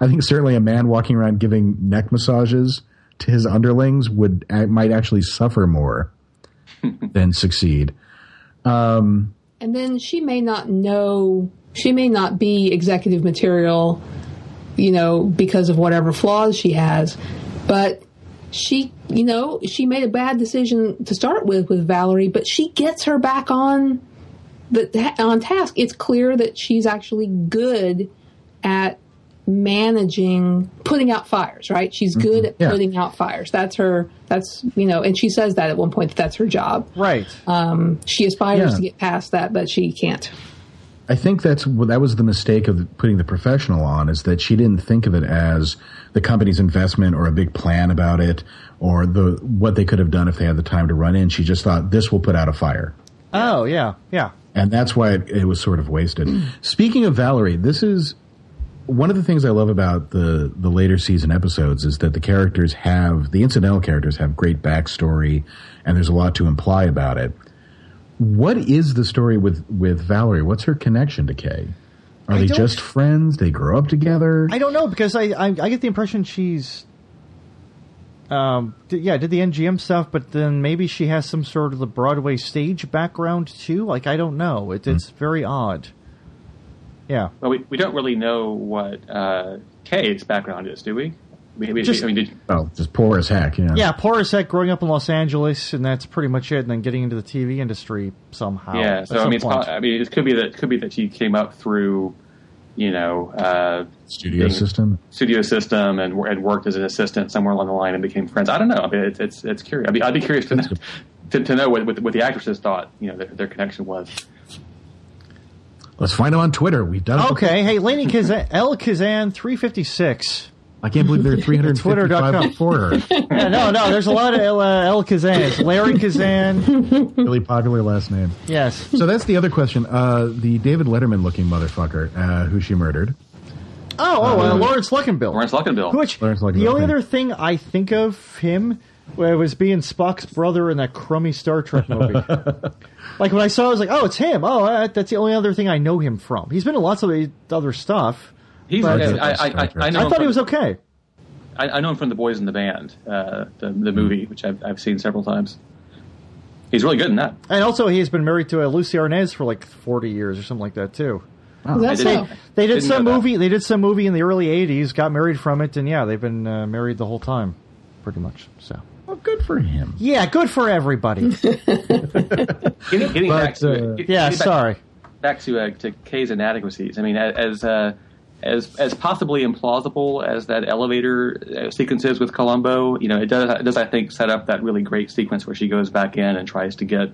I think certainly a man walking around giving neck massages to his underlings would might actually suffer more than succeed. Um, and then she may not know, she may not be executive material, you know, because of whatever flaws she has, but. She, you know, she made a bad decision to start with with Valerie, but she gets her back on the on task. It's clear that she's actually good at managing, putting out fires, right? She's good mm-hmm. at yeah. putting out fires. That's her, that's, you know, and she says that at one point that that's her job. Right. Um, she aspires yeah. to get past that, but she can't. I think that's that was the mistake of putting the professional on, is that she didn't think of it as the company's investment or a big plan about it or the what they could have done if they had the time to run in. She just thought, this will put out a fire. Oh, yeah, yeah. And that's why it, it was sort of wasted. Speaking of Valerie, this is one of the things I love about the, the later season episodes is that the characters have, the incidental characters have great backstory and there's a lot to imply about it. What is the story with, with Valerie? What's her connection to Kay? Are I they just friends? They grow up together? I don't know, because I I, I get the impression she's, um, did, yeah, did the N G M stuff, but then maybe she has some sort of the Broadway stage background too. Like, I don't know. It, it's mm. very odd. Yeah. Well, we we don't really know what uh, Kay's background is, do we? We, we, just, I mean, did, oh, just poor as heck, yeah. Yeah, poor as heck, growing up in Los Angeles, and that's pretty much it. And then getting into the T V industry somehow. Yeah, so I mean, it's probably, I mean, it could be that it could be that she came up through, you know, uh, studio system, studio system, and and worked as an assistant somewhere along the line and became friends. I don't know. I mean, it's it's, it's curious. I'd be I'd be curious to know, to, to know what, what what the actresses thought. You know, their, their connection was. Let's find him on Twitter. We've done it. Okay. Before. Hey, Lainie Kazan, L Kazan three fifty-six. I can't believe there are three hundred fifty-five before her. Yeah, no, no, there's a lot of L, uh, L Kazans. Larry Kazan. Really popular last name. Yes. So that's the other question. Uh, the David Letterman-looking motherfucker uh, who she murdered. Oh, oh, uh, uh, Lawrence Luckinbill. Lawrence Luckinbill. Which, Lawrence Luckinbill. The only other thing I think of him was being Spock's brother in that crummy Star Trek movie. Like, when I saw it, I was like, oh, it's him. Oh, that's the only other thing I know him from. He's been in lots of other stuff. He's but, okay. I, I, I, I, know I thought from, he was okay. I, I know him from The Boys in the Band, uh, the, the movie, which I've, I've seen several times. He's really good in that. And also, he's been married to uh, Lucy Arnaz for like forty years or something like that, too. Oh, that's they, they did some movie. That. They did some movie in the early eighties. Got married from it, and yeah, they've been uh, married the whole time, pretty much. So, well, good for him. Yeah, good for everybody. getting getting but, back to uh, get, yeah, getting sorry. Back, back to uh, to Kay's inadequacies. I mean, as uh, as as possibly implausible as that elevator sequence is with Columbo, you know, it does it does I think set up that really great sequence where she goes back in and tries to get.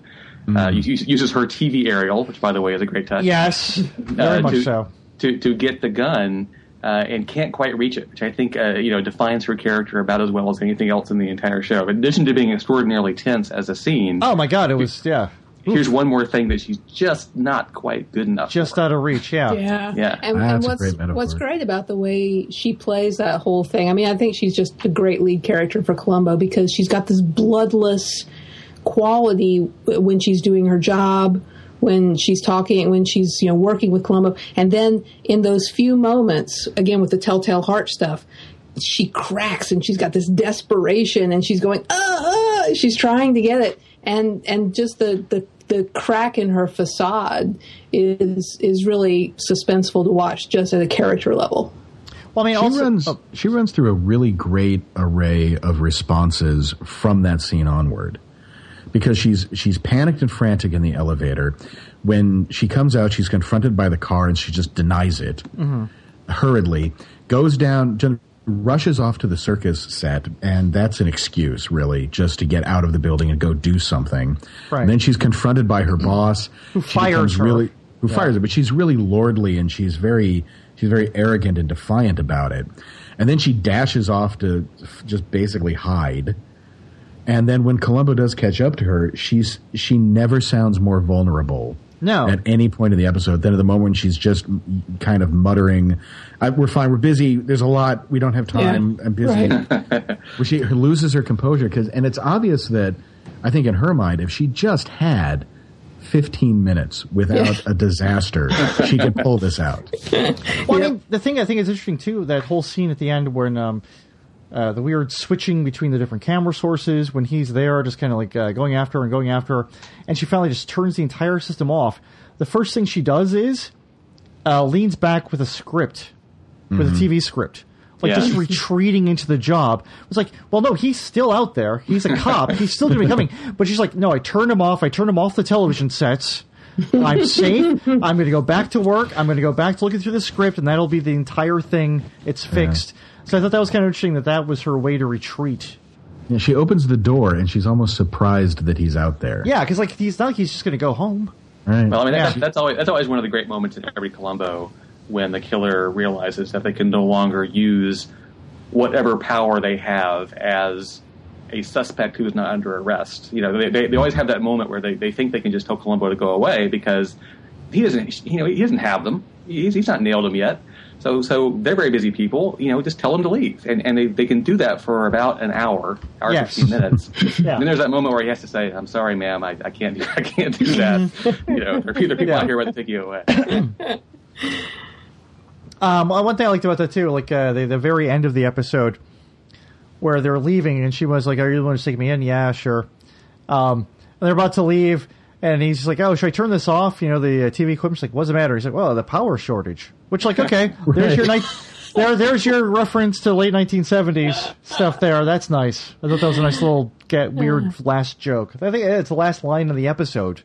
Uh, uses her T V aerial, which, by the way, is a great touch. Yes, very uh, much to, so. To to get the gun uh, and can't quite reach it, which I think uh, you know defines her character about as well as anything else in the entire show. In addition to being extraordinarily tense as a scene. Oh my God, it was yeah. Here's one more thing that she's just not quite good enough. Just for. Out of reach, yeah. Yeah. yeah. And, and what's great what's great about the way she plays that whole thing? I mean, I think she's just a great lead character for Columbo because she's got this bloodless quality when she's doing her job, when she's talking, when she's, you know, working with Columbo. And then in those few moments, again, with the telltale heart stuff, she cracks and she's got this desperation and she's going, uh, uh, she's trying to get it. And, and just the, the, the crack in her facade is, is really suspenseful to watch just at a character level. Well, I mean, she, also, runs, oh. she runs through a really great array of responses from that scene onward. Because she's she's panicked and frantic in the elevator. When she comes out, she's confronted by the car, and she just denies it mm-hmm. hurriedly. Goes down, rushes off to the circus set, and that's an excuse, really, just to get out of the building and go do something. Right. And then she's confronted by her boss, who fires her. Really, who yeah. fires her, but she's really lordly, and she's very she's very arrogant and defiant about it. And then she dashes off to just basically hide. And then when Columbo does catch up to her, she's she never sounds more vulnerable no. at any point in the episode than at the moment when she's just kind of muttering, I, we're fine, we're busy, there's a lot, we don't have time, yeah. I'm busy. Right. Where she loses her composure. 'Cause, and it's obvious that, I think in her mind, if she just had fifteen minutes without a disaster, she could pull this out. Well, yeah. I mean, the thing I think is interesting, too, that whole scene at the end when... Um, Uh, the weird switching between the different camera sources when he's there, just kind of like uh, going after her and going after her. And she finally just turns the entire system off. The first thing she does is uh, leans back with a script, with mm-hmm. a T V script. Like yeah. just retreating into the job. It's like, well, no, he's still out there. He's a cop. He's still going to be coming. But she's like, no, I turned him off. I turned him off the television sets. I'm safe. I'm going to go back to work. I'm going to go back to looking through the script, and that'll be the entire thing. It's fixed. Yeah. So I thought that was kind of interesting that that was her way to retreat. Yeah, she opens the door, and she's almost surprised that he's out there. Yeah, because like, he's not like he's just going to go home. Right. Well, I mean, yeah. that's, that's, always, that's always one of the great moments in every Columbo when the killer realizes that they can no longer use whatever power they have as a suspect who's not under arrest. You know, they, they, they always have that moment where they, they think they can just tell Columbo to go away because he doesn't, you know, he doesn't have them. He's, he's not nailed them yet. So so they're very busy people, you know, just tell them to leave. And and they, they can do that for about an hour, hour yes. fifteen minutes. yeah. And then there's that moment where he has to say, I'm sorry, ma'am, I, I can't do I can't do that. You know, there are people yeah. out here ready to take you away. um, one thing I liked about that too, like uh, the the very end of the episode where they're leaving and she was like, are you willing to take me in? Yeah, sure. Um, and they're about to leave. And he's like, oh, should I turn this off? You know, the uh, T V equipment's like, what's the matter? He's like, well, the power shortage. Which, like, okay, right. there's your night, there, there's your reference to late nineteen seventies stuff there. That's nice. I thought that was a nice little get weird last joke. I think it's the last line of the episode,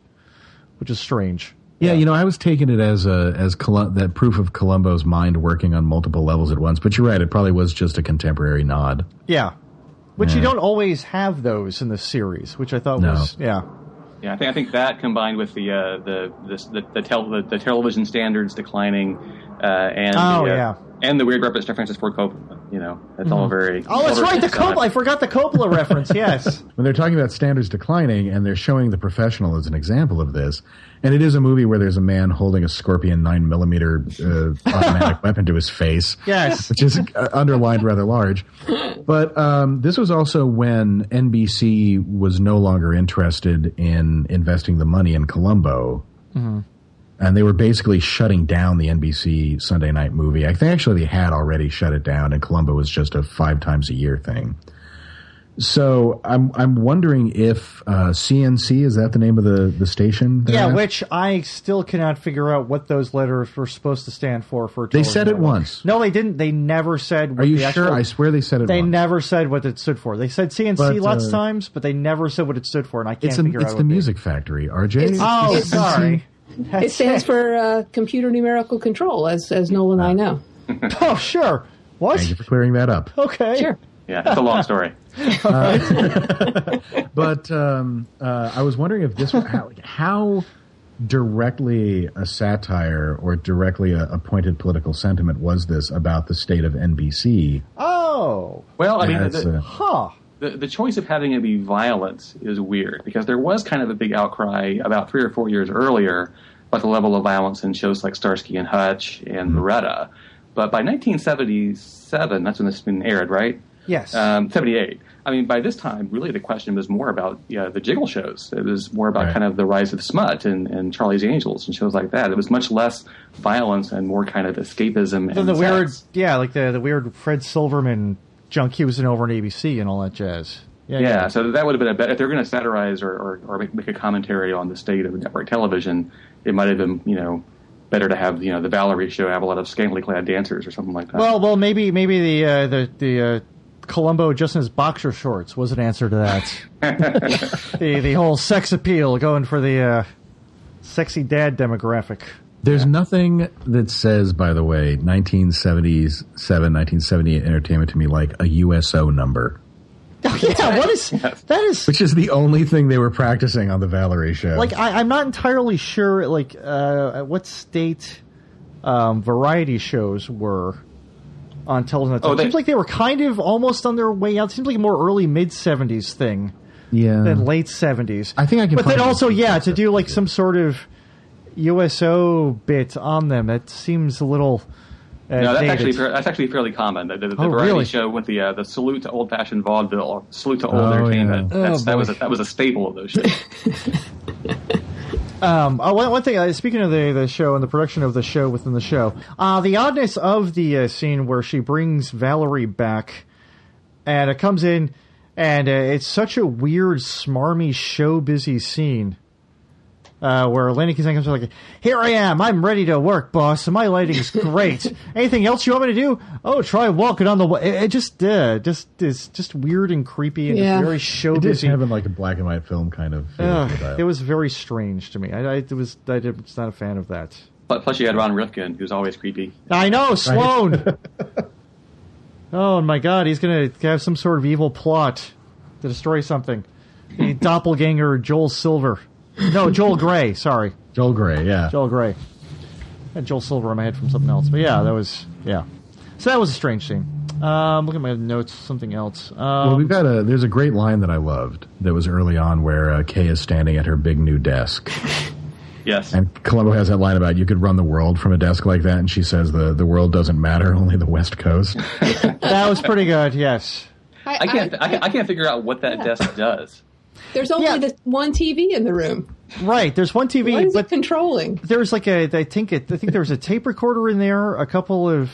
which is strange. Yeah, yeah. You know, I was taking it as a as Colum- that proof of Columbo's mind working on multiple levels at once. But you're right; it probably was just a contemporary nod. Yeah, which yeah. you don't always have those in the series, which I thought no. was yeah. Yeah, I think I think that combined with the uh, the, the the the tel the, the television standards declining, uh, and oh, the, uh, yeah. and the weird reference to Francis Ford Coppola. You know, that's mm-hmm. all very. Oh, that's right, the Coppola. I forgot the Coppola reference. Yes. When they're talking about standards declining, and they're showing The Professional as an example of this, and it is a movie where there's a man holding a Scorpion nine millimeter uh, automatic weapon to his face. Yes, which is uh, underlined rather large. But um, this was also when N B C was no longer interested in investing the money in Columbo. Mm-hmm. And they were basically shutting down the N B C Sunday night movie. I think actually they had already shut it down, and Columbo was just a five times a year thing. So I'm I'm wondering if uh, C N C, is that the name of the, the station? Yeah, at? Which I still cannot figure out what those letters were supposed to stand for. For they said network. It once. No, they didn't. They never said. What Are you the sure? Actual, I swear they said it. They once. never said what it stood for. They said C N C but, uh, lots of times, but they never said what it stood for, and I can't it's a, figure it's out. It's the Music it. Factory, R J. It's, oh, it's, sorry. That's it stands it. for uh, computer numerical control, as as Noel and I know. Oh, sure. What? Thank you for clearing that up. Okay. Sure. Yeah, that's a long story. Uh, but um, uh, I was wondering if this how, how directly a satire or directly a, a pointed political sentiment was this about the state of N B C? Oh. Well, I mean, yeah, the, uh, huh. The, the choice of having it be violence is weird, because there was kind of a big outcry about three or four years earlier about the level of violence in shows like Starsky and Hutch and Loretta. But by nineteen seventy-seven, that's when this has been aired, right? Yes. Um, seventy-eight. I mean, by this time, really the question was more about you know, the jiggle shows. It was more about right. kind of the rise of smut and, and Charlie's Angels and shows like that. It was much less violence and more kind of escapism. So and the weird, yeah, like the, the weird Fred Silverman junk he was in over on A B C and all that jazz. Yeah, yeah, yeah. So that would have been a better... If they're going to satirize or, or, or make a commentary on the state of network television, it might have been, you know, better to have, you know, the Valerie show have a lot of scantily clad dancers or something like that. Well, well, maybe maybe the uh, the, the uh, Columbo just in his boxer shorts was an answer to that. the the whole sex appeal going for the uh, sexy dad demographic. There's yeah. nothing that says, by the way, nineteen seventy-seven, nineteen seventy-eight entertainment to me like a U S O number. Oh, yeah, what is yes. that is? Which is the only thing they were practicing on the Valerie show. Like, I, I'm not entirely sure, like, uh, what state um, variety shows were on television. Oh, it they, seems like they were kind of almost on their way out. It seems like a more early mid seventies thing yeah. than late seventies. I think I can. But then also, yeah, to do like some sort of U S O bit on them. That seems a little. Uh, no, that's dated. actually that's actually fairly common. The, the, the oh, variety really? show with the uh, the salute to old fashioned vaudeville, or salute to old oh, entertainment. Yeah. That's, oh, that was a, that was a staple of those shows. um, oh, one, one thing. Uh, speaking of the the show and the production of the show within the show, uh, the oddness of the uh, scene where she brings Valerie back, and it comes in, and uh, it's such a weird, smarmy, show busy scene. Uh, where Lainie Kazan comes out like, "Here I am, I'm ready to work, boss, and my lighting is great. Anything else you want me to do? Oh, try walking on the way." It, it just, uh, just, it's just weird and creepy and yeah. very show busy. It did have in like a black and white film kind of. Uh, it was very strange to me. I, I it was, I did, was not a fan of that. But plus, you had Ron Rifkin, who's always creepy. I know, Sloan. Oh my God, he's gonna have some sort of evil plot to destroy something. The doppelganger Joel Silver. No, Joel Gray, sorry. Joel Gray, yeah. Joel Gray. I had Joel Silver in my head from something else. But yeah, that was, yeah. So that was a strange scene. Um, look at my notes, something else. Um, well, we've got a, there's a great line that I loved that was early on where uh, Kay is standing at her big new desk. Yes. And Columbo has that line about you could run the world from a desk like that, and she says the, the world doesn't matter, only the West Coast. That was pretty good, yes. I, I, can't, I, I, I can't figure out what that yeah. desk does. There's only yeah. this one T V in the room. Right, there's one T V. What is but it controlling? There's like a, I think it, I think there was a tape recorder in there, a couple of,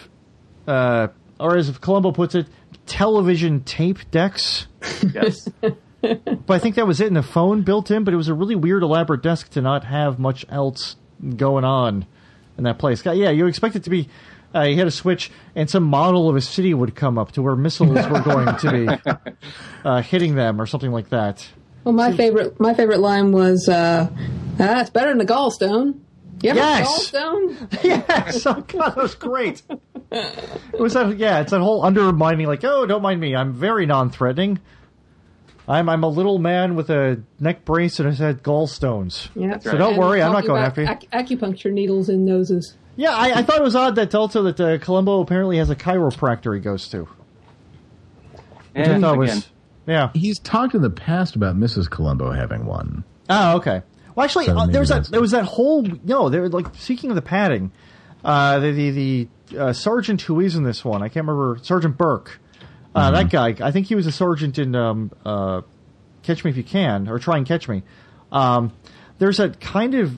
uh, or as Columbo puts it, television tape decks. Yes. But I think that was it, and a phone built in, but it was a really weird, elaborate desk to not have much else going on in that place. Yeah, you expect it to be, uh, you had a switch, and some model of a city would come up to where missiles were going to be uh, hitting them or something like that. Well, my favorite my favorite line was, uh, ah, it's better than a gallstone. You ever yes. had a gallstone? Yes. Oh, God, that was great. It was that, yeah, it's that whole undermining, like, oh, don't mind me. I'm very non-threatening. I'm I'm a little man with a neck brace and I said gallstones. Yeah, that's so right. Don't and worry, I'm not going after you. Ac- acupuncture needles in noses. Yeah, I, I thought it was odd that also that uh, Columbo apparently has a chiropractor he goes to. Which and I thought was, yeah, he's talked in the past about Missus Columbo having one. Oh, okay. Well, actually, so uh, there was that there was that whole no. There, like speaking of the padding, uh, the the, the uh, sergeant who is in this one, I can't remember, Sergeant Burke. Uh, mm-hmm. That guy, I think he was a sergeant in um, uh, Catch Me If You Can, or Try and Catch Me. Um, there's a kind of,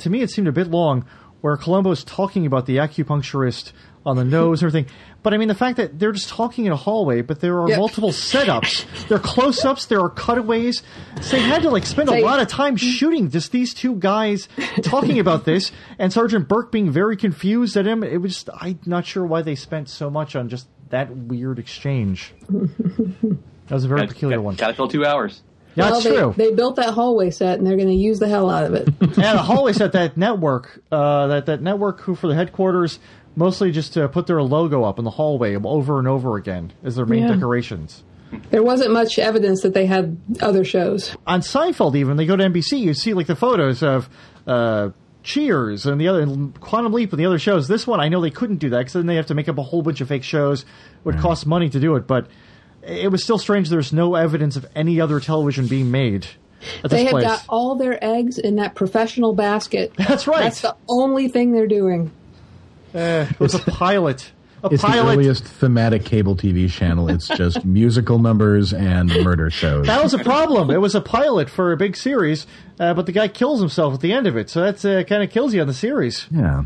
to me it seemed a bit long, where Columbo's talking about the acupuncturist on the nose and everything. But I mean, the fact that they're just talking in a hallway, but there are yep. multiple setups. There are close-ups, there are cutaways. So they had to like spend they, a lot of time shooting just these two guys talking about this, and Sergeant Burke being very confused at him. It was just, I'm not sure why they spent so much on just that weird exchange. That was a very gotta, peculiar gotta, one. Gotta fill two hours. Yeah, well, that's they, true. They built that hallway set, and they're going to use the hell out of it. Yeah, the hallway set, that network, uh, that, that network who for the headquarters mostly just uh, put their logo up in the hallway over and over again as their main yeah. decorations. There wasn't much evidence that they had other shows. On Seinfeld, even, they go to N B C, you see like the photos of... Uh, Cheers and the other Quantum Leap and the other shows. This one, I know they couldn't do that because then they have to make up a whole bunch of fake shows. It would cost money to do it, but it was still strange. There's no evidence of any other television being made at this place. They have got all their eggs in that professional basket. That's right. That's the only thing they're doing. Uh, it was a pilot. A it's pilot. The earliest thematic cable T V channel. It's just musical numbers and murder shows. That was a problem. It was a pilot for a big series, uh, but the guy kills himself at the end of it, so that uh, kind of kills you on the series. Yeah.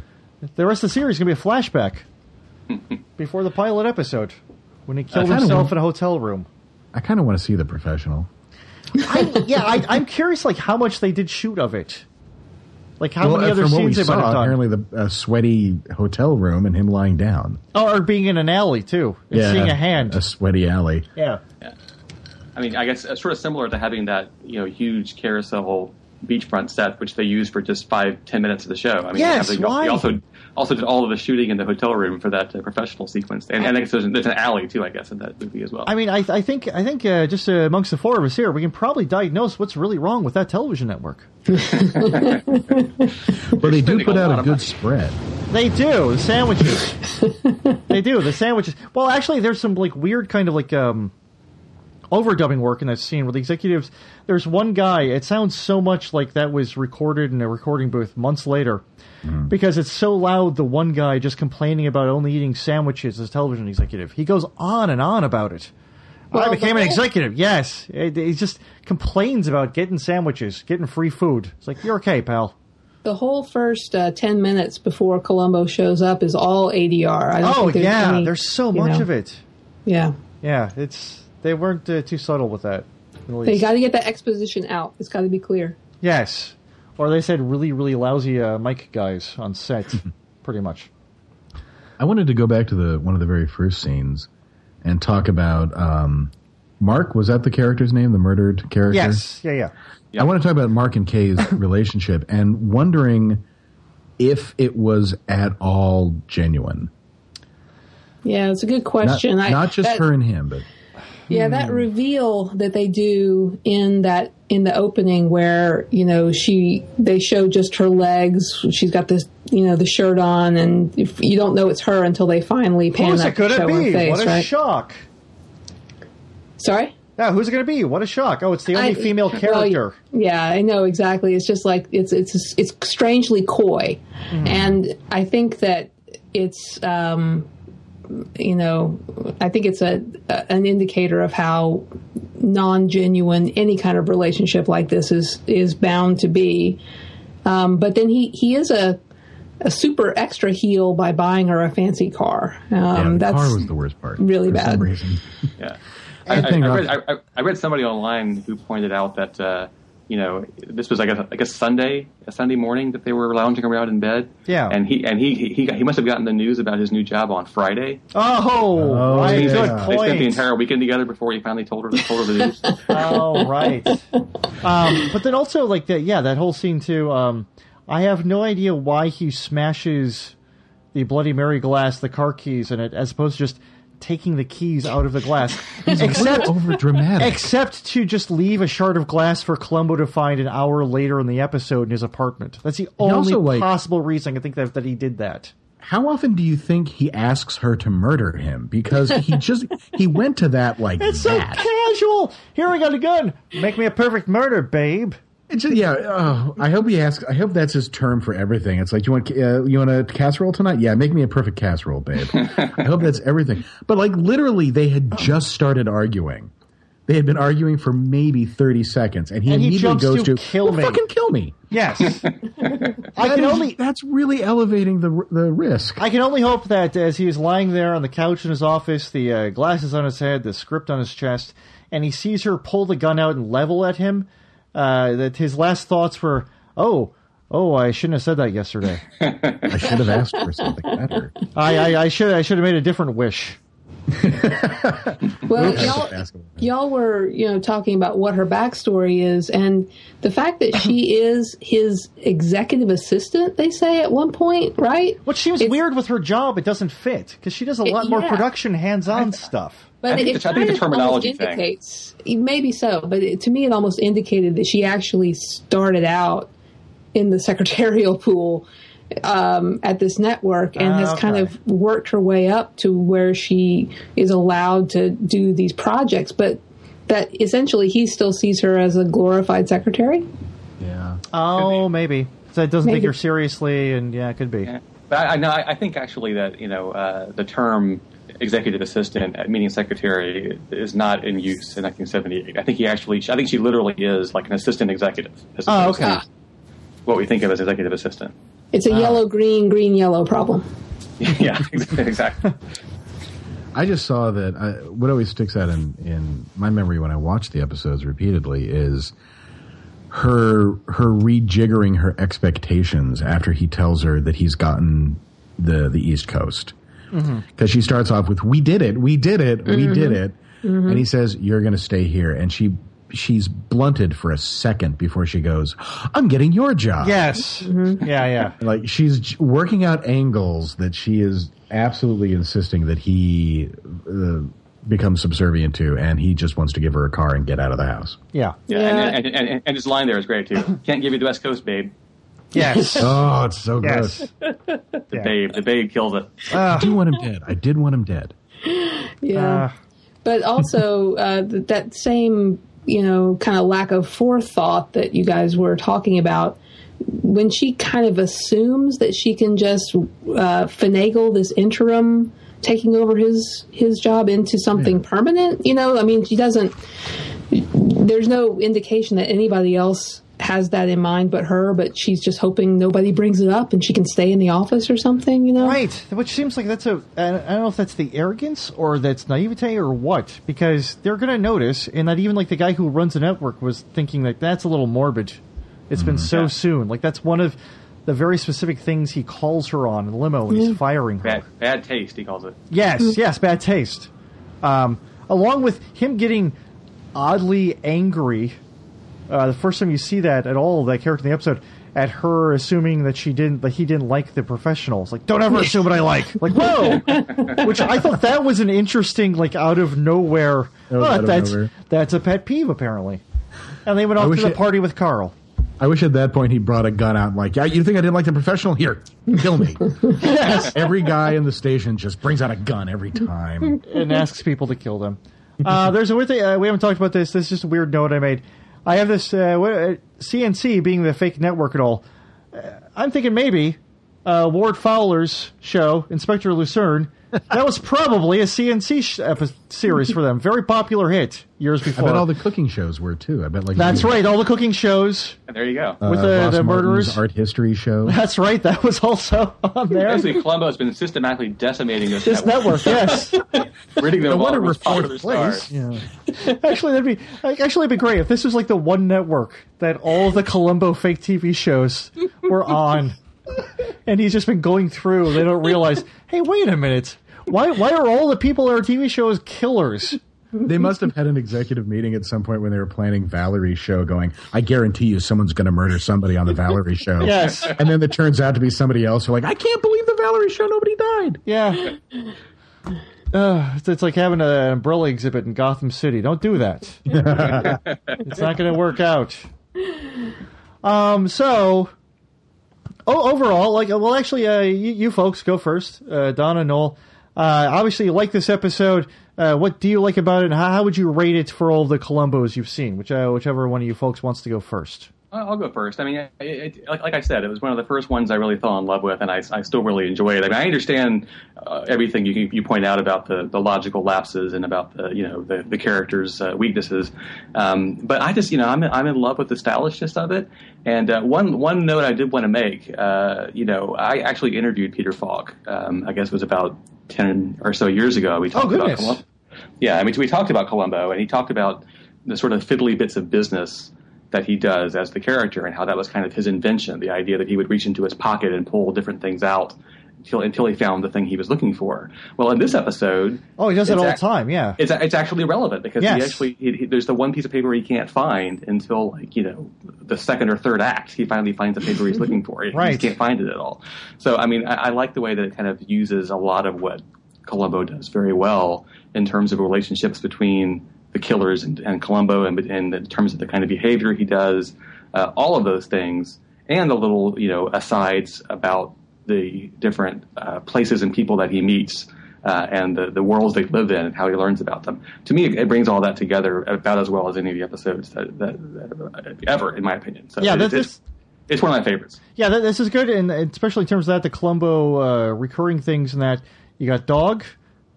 The rest of the series is going to be a flashback before the pilot episode when he killed himself want, in a hotel room. I kind of want to see The Professional. I, yeah, I, I'm curious like how much they did shoot of it. Like, how well, many other scenes have I done? Apparently the uh, sweaty hotel room and him lying down. Oh, or being in an alley, too. And yeah, seeing a hand. A sweaty alley. Yeah. yeah. I mean, I guess uh, sort of similar to having that, you know, huge carousel beachfront set, which they used for just five, ten minutes of the show. I mean, yes, they, why? They also, also did all of the shooting in the hotel room for that uh, professional sequence. And, and I guess there's, there's an alley, too, I guess, in that movie as well. I mean, I, I think I think uh, just uh, amongst the four of us here, we can probably diagnose what's really wrong with that television network. But they do put out a good spread. They do the sandwiches. They do the sandwiches. Well, actually, there's some like weird kind of like um, overdubbing work in that scene where the executives. There's one guy. It sounds so much like that was recorded in a recording booth months later, mm. because it's so loud. The one guy just complaining about only eating sandwiches as a television executive. He goes on and on about it. Well, I became an executive, yes. He just complains about getting sandwiches, getting free food. It's like, you're okay, pal. The whole first uh, ten minutes before Columbo shows up is all A D R. I don't oh, think there's yeah, any, there's so much know. of it. Yeah. Yeah, it's they weren't uh, too subtle with that. They got to get that exposition out. It's got to be clear. Yes. Or they said really, really lousy uh, mic guys on set, pretty much. I wanted to go back to the one of the very first scenes. And talk about um, Mark. Was that the character's name, the murdered character? Yes, yeah, yeah. Yep. I want to talk about Mark and Kay's relationship and wondering if it was at all genuine. Yeah, it's a good question. Not, I, not just that, her and him, but yeah, hmm. that reveal that they do in that in the opening where you know she they show just her legs. She's got this you know the shirt on, and if you don't know it's her until they finally pan who's up and show her face. What a right? shock! Sorry? Yeah, who's it going to be? What a shock! Oh, it's the only I, female character. Well, yeah, I know exactly. It's just like it's it's it's strangely coy, mm. and I think that it's um, you know I think it's a, a an indicator of how non-genuine any kind of relationship like this is is bound to be. Um, but then he he is a. a super extra heel by buying her a fancy car. Um, yeah, the that's car was the worst part. Really for bad. Some reason. Yeah, I, I, I, read, I, I read somebody online who pointed out that uh, you know this was like a like a Sunday a Sunday morning that they were lounging around in bed. Yeah, and he and he he, he, he must have gotten the news about his new job on Friday. Oh, oh right. They, yeah. they spent the entire weekend together before he finally told her told her the news. Oh, right. um, but then also like that yeah that whole scene too. Um, I have no idea why he smashes the Bloody Mary glass, the car keys in it, as opposed to just taking the keys out of the glass. He's except over dramatic. Except to just leave a shard of glass for Columbo to find an hour later in the episode in his apartment. That's the only also, like, possible reason I can think that, that he did that. How often do you think he asks her to murder him? Because he just he went to that like it's that. It's so casual. Here I got a gun. Make me a perfect murder, babe. It's just, yeah. Oh, I hope he asks. I hope that's his term for everything. It's like, you want uh, you want a casserole tonight? Yeah, make me a perfect casserole, babe. I hope that's everything. But like literally, they had just started arguing. They had been arguing for maybe thirty seconds, and he and immediately he goes to, to kill well, me. Fucking kill me. Yes. I can only, that's really elevating the the risk. I can only hope that as he is lying there on the couch in his office, the uh, glasses on his head, the script on his chest, and he sees her pull the gun out and level at him, uh, that his last thoughts were, oh, oh, I shouldn't have said that yesterday. I should have asked for something better. I, I, I should I should have made a different wish. Well, y'all, y'all were, you know, talking about what her backstory is, and the fact that she is his executive assistant, they say at one point, right? What seems it's, weird with her job, it doesn't fit, because she does a lot it, yeah. more production, hands-on I, stuff. But I think, it, the, I think the terminology indicates, thing. Maybe so, but it, to me it almost indicated that she actually started out in the secretarial pool Um, at this network and uh, has okay. kind of worked her way up to where she is allowed to do these projects, but that essentially he still sees her as a glorified secretary. Yeah. Oh, maybe. So it doesn't maybe. Take her seriously, and yeah, it could be. Yeah. But I know I, I think actually that, you know, uh, the term executive assistant, meaning secretary, is not in use in nineteen seventy-eight. I think he actually, I think she literally is like an assistant executive. Oh, okay. Ah. What we think of as executive assistant. It's a uh, yellow, green, green, yellow problem. Yeah, exactly. I just saw that I, what always sticks out in, in my memory when I watch the episodes repeatedly is her her rejiggering her expectations after he tells her that he's gotten the, the East Coast. Because mm-hmm. she starts off with, we did it, we did it, mm-hmm. we did it. Mm-hmm. And he says, you're going to stay here. And she... she's blunted for a second before she goes, I'm getting your job. Yes. Mm-hmm. Yeah, yeah. Like, she's working out angles that she is absolutely insisting that he uh, becomes subservient to, and he just wants to give her a car and get out of the house. Yeah. Yeah. yeah. And, and, and, and his line there is great, too. Can't give you the West Coast, babe. Yes. Oh, it's so yes. gross. The yeah. babe. The babe kills it. Uh, I do want him dead. I did want him dead. Yeah. Uh, but also, uh, that same... you know, kind of lack of forethought that you guys were talking about, when she kind of assumes that she can just uh, finagle this interim taking over his his job into something yeah. permanent, you know, I mean, she doesn't, there's no indication that anybody else has that in mind but her, but she's just hoping nobody brings it up and she can stay in the office or something, you know? Right, which seems like that's a, I don't know if that's the arrogance or that's naivete or what, because they're going to notice, and that even like the guy who runs the network was thinking like, that's a little morbid. It's mm-hmm. been so yeah. soon. Like that's one of the very specific things he calls her on in the limo when yeah. he's firing her. Bad, bad taste, he calls it. Yes, mm-hmm. yes, bad taste. Um, along with him getting oddly angry. Uh, the first time you see that at all, that character in the episode, at her assuming that she didn't, that he didn't like the professionals. Like, don't ever assume what I like. Like, whoa! Which I thought that was an interesting, like, out of nowhere. That but out of that's nowhere. That's a pet peeve apparently. And they went off to the it, party with Carl. I wish at that point he brought a gun out. And like, yeah, you think I didn't like the professional? Here, kill me. Yes. Every guy in the station just brings out a gun every time and asks people to kill them. Uh, there's a weird thing. Uh, we haven't talked about this. This is just a weird note I made. I have this uh, C N C being the fake network and all. Uh, I'm thinking maybe uh, Ward Fowler's show, Inspector Lucerne, that was probably a C N C sh- epi- series for them. Very popular hit years before. I bet all the cooking shows were too. I bet like that's right, all the cooking shows. And there you go with uh, the, the murderers. Art history show. That's right, that was also on there. Actually, Columbo has been systematically decimating this, this network. network. Yes, ridding them of all popular stars. Yeah. Actually, that'd be actually it'd be great if this was like the one network that all the Columbo fake T V shows were on, and he's just been going through. They don't realize. Hey, wait a minute. Why why are all the people on our T V shows killers? They must have had an executive meeting at some point when they were planning Valerie's show going, I guarantee you someone's going to murder somebody on the Valerie show. Yes. And then it turns out to be somebody else who like, I can't believe the Valerie show, nobody died. Yeah. Uh, it's, it's like having an umbrella exhibit in Gotham City. Don't do that. It's not going to work out. Um. So, oh, overall, like, well, actually, uh, you, you folks go first. Uh, Donna, Noel. Uh, obviously, you like this episode. Uh, what do you like about it? And how, how would you rate it for all of the Columbos you've seen? Which, uh, whichever one of you folks wants to go first. I'll go first. I mean, it, it, like, like I said, it was one of the first ones I really fell in love with, and I, I still really enjoy it. I mean, I understand uh, everything you you point out about the, the logical lapses and about the you know the, the characters' uh, weaknesses, um, but I just you know I'm I'm in love with the stylishness of it. And uh, one one note I did want to make, uh, you know, I actually interviewed Peter Falk. Um, I guess it was about ten or so years ago. We talked oh, about Columbo. Yeah, I mean, we talked about Columbo, and he talked about the sort of fiddly bits of business that he does as the character, and how that was kind of his invention, the idea that he would reach into his pocket and pull different things out until, until he found the thing he was looking for. Well, in this episode... Oh, he does it all the time, yeah. It's it's actually relevant, because yes. he actually he, he, there's the one piece of paper he can't find until, like, you know, the second or third act. He finally finds the paper he's looking for. Right. He just can't find it at all. So, I mean, I, I like the way that it kind of uses a lot of what Columbo does very well in terms of relationships between the killers and, and Columbo, and, and in terms of the kind of behavior he does, uh, all of those things, and the little, you know, asides about the different uh, places and people that he meets, uh, and the, the worlds they live in, and how he learns about them. To me, it, it brings all that together about as well as any of the episodes that, that, that ever, in my opinion. So yeah, it, that's it's, it's one of my favorites. Yeah, this is good, and especially in terms of that, the Columbo uh, recurring things, and that you got dog,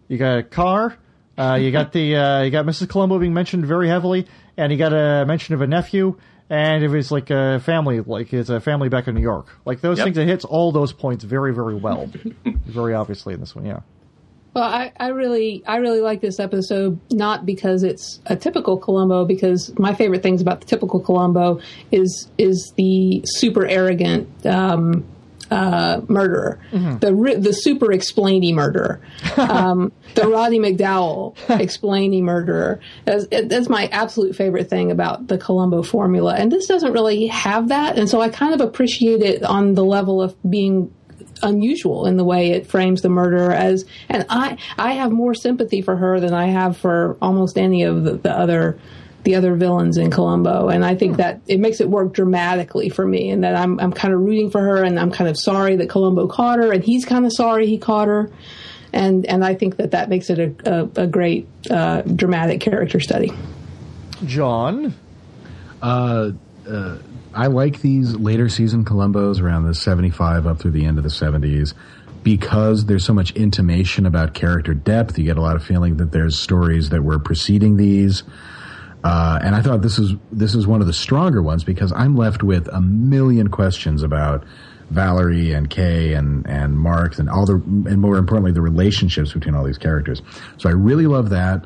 you got a car. Uh, you got the uh, you got Missus Columbo being mentioned very heavily, and you got a mention of a nephew, and it was like a family, like it's a family back in New York, like those yep. things. It hits all those points very, very well, very obviously in this one. Yeah. Well, I, I really I really like this episode, not because it's a typical Columbo, because my favorite things about the typical Columbo is is the super arrogant Um, Uh, murderer, mm-hmm. the the super explainy murderer, um, the Roddy McDowell explainy murderer. That's, that's my absolute favorite thing about the Columbo formula, and this doesn't really have that, and so I kind of appreciate it on the level of being unusual in the way it frames the murderer as. And I I have more sympathy for her than I have for almost any of the, the other. the other villains in Columbo, and I think that it makes it work dramatically for me, and that I'm I'm kind of rooting for her, and I'm kind of sorry that Columbo caught her, and he's kind of sorry he caught her, and and I think that that makes it a, a, a great uh, dramatic character study. John? Uh, uh, I like these later season Columbos around the seventy-five up through the end of the seventies, because there's so much intimation about character depth. You get a lot of feeling that there's stories that were preceding these. Uh, and I thought this is this is one of the stronger ones, because I'm left with a million questions about Valerie and Kay and, and Mark and all the, and more importantly, the relationships between all these characters. So I really love that.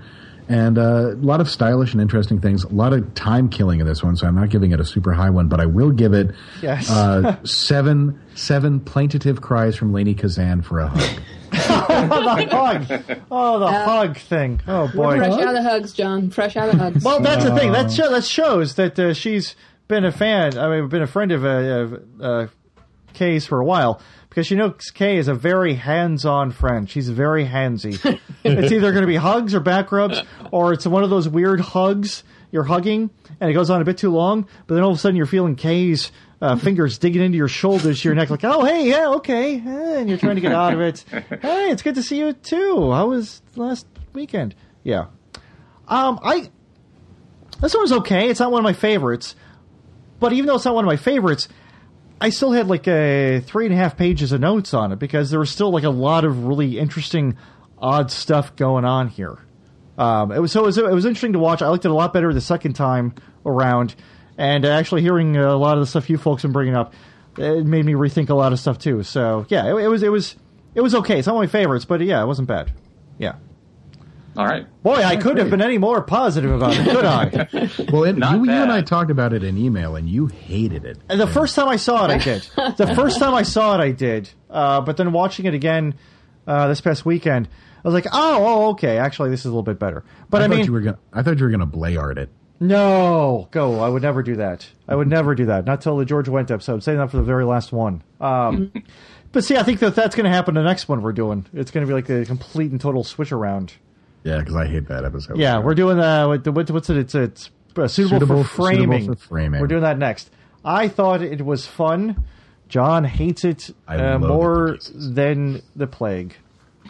And uh, a lot of stylish and interesting things. A lot of time killing in this one, so I'm not giving it a super high one, but I will give it yes. uh, seven seven plaintive cries from Lainie Kazan for a hug. Oh, the hug! Oh, the uh, hug thing! Oh boy! Fresh out of hugs, John. Fresh out of hugs. Well, that's the thing. That show, that shows that uh, she's been a fan. I mean, been a friend of uh, of uh, Kay's for a while, because she knows Kay is a very hands-on friend. She's very handsy. It's either going to be hugs or back rubs, or it's one of those weird hugs. You're hugging, and it goes on a bit too long, but then all of a sudden you're feeling Kay's uh, fingers digging into your shoulders, your neck, like, oh, hey, yeah, okay, and you're trying to get out of it. Hey, it's good to see you, too. How was last weekend? Yeah. Um, I This one was okay. It's not one of my favorites, but even though it's not one of my favorites, I still had, like, a three and a half pages of notes on it, because there was still, like, a lot of really interesting, odd stuff going on here. Um, it was so it was, it was interesting to watch. I liked it a lot better the second time around, and actually hearing a lot of the stuff you folks have been bringing up, it made me rethink a lot of stuff too. So yeah, it, it was it was it was okay. It's not one of my favorites, but yeah, it wasn't bad. Yeah. All right. Boy, I couldn't have been any more positive about it, could I? Well, it, you, you and I talked about it in email, and you hated it. And the first time I saw it, I did. The first time I saw it, I did. Uh, but then watching it again uh, this past weekend, I was like, oh, oh, okay. Actually, this is a little bit better. But I, I mean, you were gonna, I thought you were going to Blayard it. No, go. I would never do that. I would never do that. Not till the George Wendt episode. Save that for the very last one. Um, But see, I think that that's going to happen the next one we're doing. It's going to be like the complete and total switch around. Yeah, because I hate that episode. Yeah, we're doing uh, the what, what's it? It's it's uh, suitable, suitable, for framing. suitable for framing. We're doing that next. I thought it was fun. John hates it uh, more it than the plague.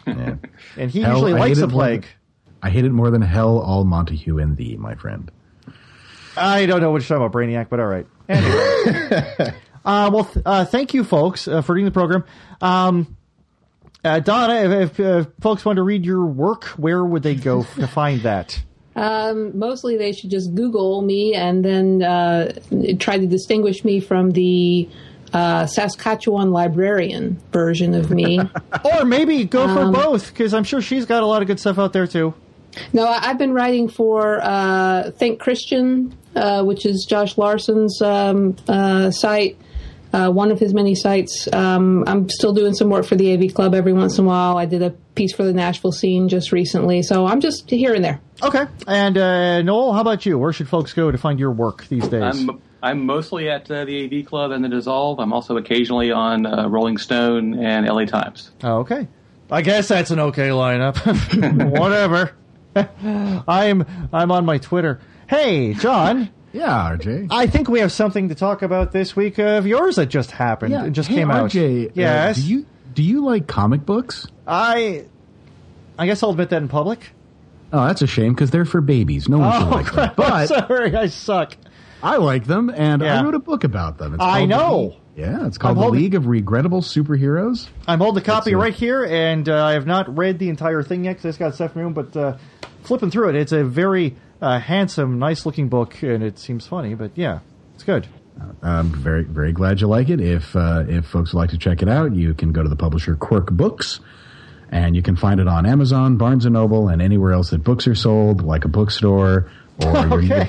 Yeah. And he hell, usually I likes the plague. Than, I hate it more than hell, all Montague and thee, my friend. I don't know what you're talking about, Brainiac, but all right. Anyway. Uh, well, th- uh, thank you, folks, uh, for doing the program. Um, uh, Donna, if, if uh, folks want to read your work, where would they go to find that? Um, mostly they should just Google me and then uh, try to distinguish me from the uh, Saskatchewan librarian version of me. Or maybe go for um, both, because I'm sure she's got a lot of good stuff out there, too. No, I've been writing for uh, Think Christian, uh, which is Josh Larson's um, uh, site, uh, one of his many sites. Um, I'm still doing some work for the A V Club every once in a while. I did a piece for the Nashville scene just recently, so I'm just here and there. Okay. And uh, Noel, how about you? Where should folks go to find your work these days? I'm, I'm mostly at uh, the A V Club and the Dissolve. I'm also occasionally on uh, Rolling Stone and L A Times. Oh, okay. I guess that's an okay lineup. Whatever. I'm I'm on my Twitter. Hey, John. Yeah, R J. I think we have something to talk about this week of yours that just happened. Yeah. It just hey, came out. R J, yes. Uh, do you do you like comic books? I I guess I'll admit that in public. Oh, that's a shame because they're for babies. No one oh, should like them. But sorry, I suck. I like them, and yeah. I wrote a book about them. It's I know. The, yeah, it's called I'm The holding, League of Regrettable Superheroes. I'm holding a copy right here, and uh, I have not read the entire thing yet because I just got stuff from him, but. Uh, Flipping through it, it's a very uh, handsome, nice-looking book, and it seems funny, but yeah, it's good. I'm very, very glad you like it. If uh, if folks would like to check it out, you can go to the publisher Quirk Books, and you can find it on Amazon, Barnes and Noble, and anywhere else that books are sold, like a bookstore or okay. your,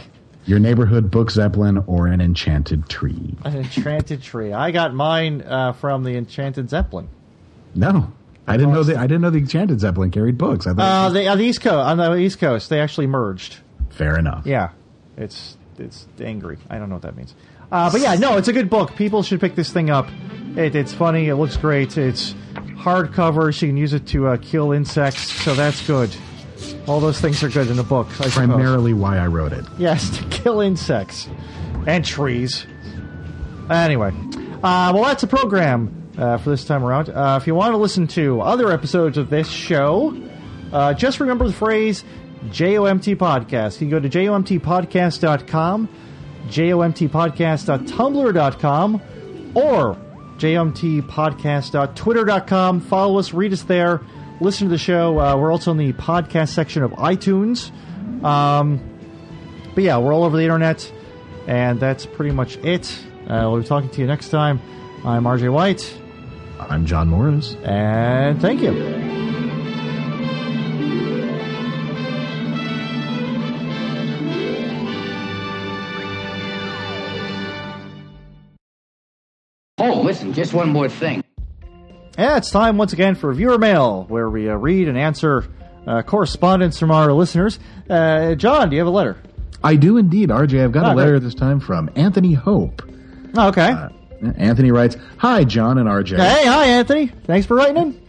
your neighborhood book Zeppelin or an enchanted tree. An enchanted tree. I got mine uh, from the Enchanted Zeppelin. No. I didn't know the I didn't know the Enchanted Zeppelin carried books. I thought uh, they, on the East Coast, on the East Coast, they actually merged. Fair enough. Yeah, it's it's angry. I don't know what that means. Uh, but yeah, no, it's a good book. People should pick this thing up. It, it's funny. It looks great. It's hardcover. She can use it to uh, kill insects, so that's good. All those things are good in a book. I Primarily, suppose. Why I wrote it. Yes, to kill insects and trees. Anyway, uh, well, that's a program. Uh, for this time around. Uh, if you want to listen to other episodes of this show, uh, just remember the phrase J O M T Podcast. You can go to J O M T podcast dot com, J O M T podcast dot tumblr dot com, or J O M T podcast dot twitter dot com. Follow us, read us there, listen to the show. Uh, we're also in the podcast section of iTunes. Um, but yeah, we're all over the internet, and that's pretty much it. Uh, we'll be talking to you next time. I'm R J White. I'm John Morris. And thank you. Oh, listen, just one more thing. Yeah, it's time once again for Viewer Mail, where we uh, read and answer uh, correspondence from our listeners. Uh, John, do you have a letter? I do indeed, R J. I've got oh, a letter great. this time from Anthony Hope. Oh, okay. Uh, Anthony writes, "Hi, John and R J." Hey, hi, Anthony. Thanks for writing in.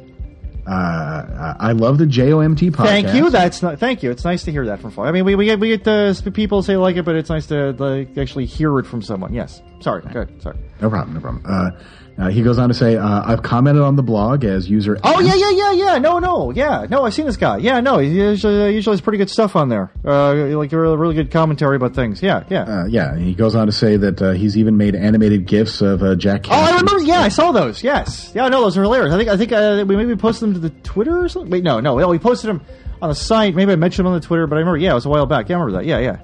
Uh, I love the J O M T podcast. Thank you. That's not, thank you. It's nice to hear that from folks. I mean, we we get we get the people say like it, but it's nice to like, actually hear it from someone. Yes. Sorry. Okay. Good. Sorry. No problem. No problem. Uh, uh, he goes on to say, uh, "I've commented on the blog as user." Oh yeah, yeah, yeah, yeah. No, no, yeah, no. I've seen this guy. Yeah, no. He usually, usually has pretty good stuff on there. Uh, like really, really good commentary about things. Yeah, yeah, uh, yeah. He goes on to say that uh, he's even made animated GIFs of uh, Jack. Cassidy. Oh, I remember. Yeah, I saw those. Yes. Yeah, no, those are hilarious. I think I think uh, we maybe posted them to the Twitter or something. Wait, no, no. We posted them on the site. Maybe I mentioned them on the Twitter, but I remember. Yeah, it was a while back. Yeah, I remember that. Yeah, yeah.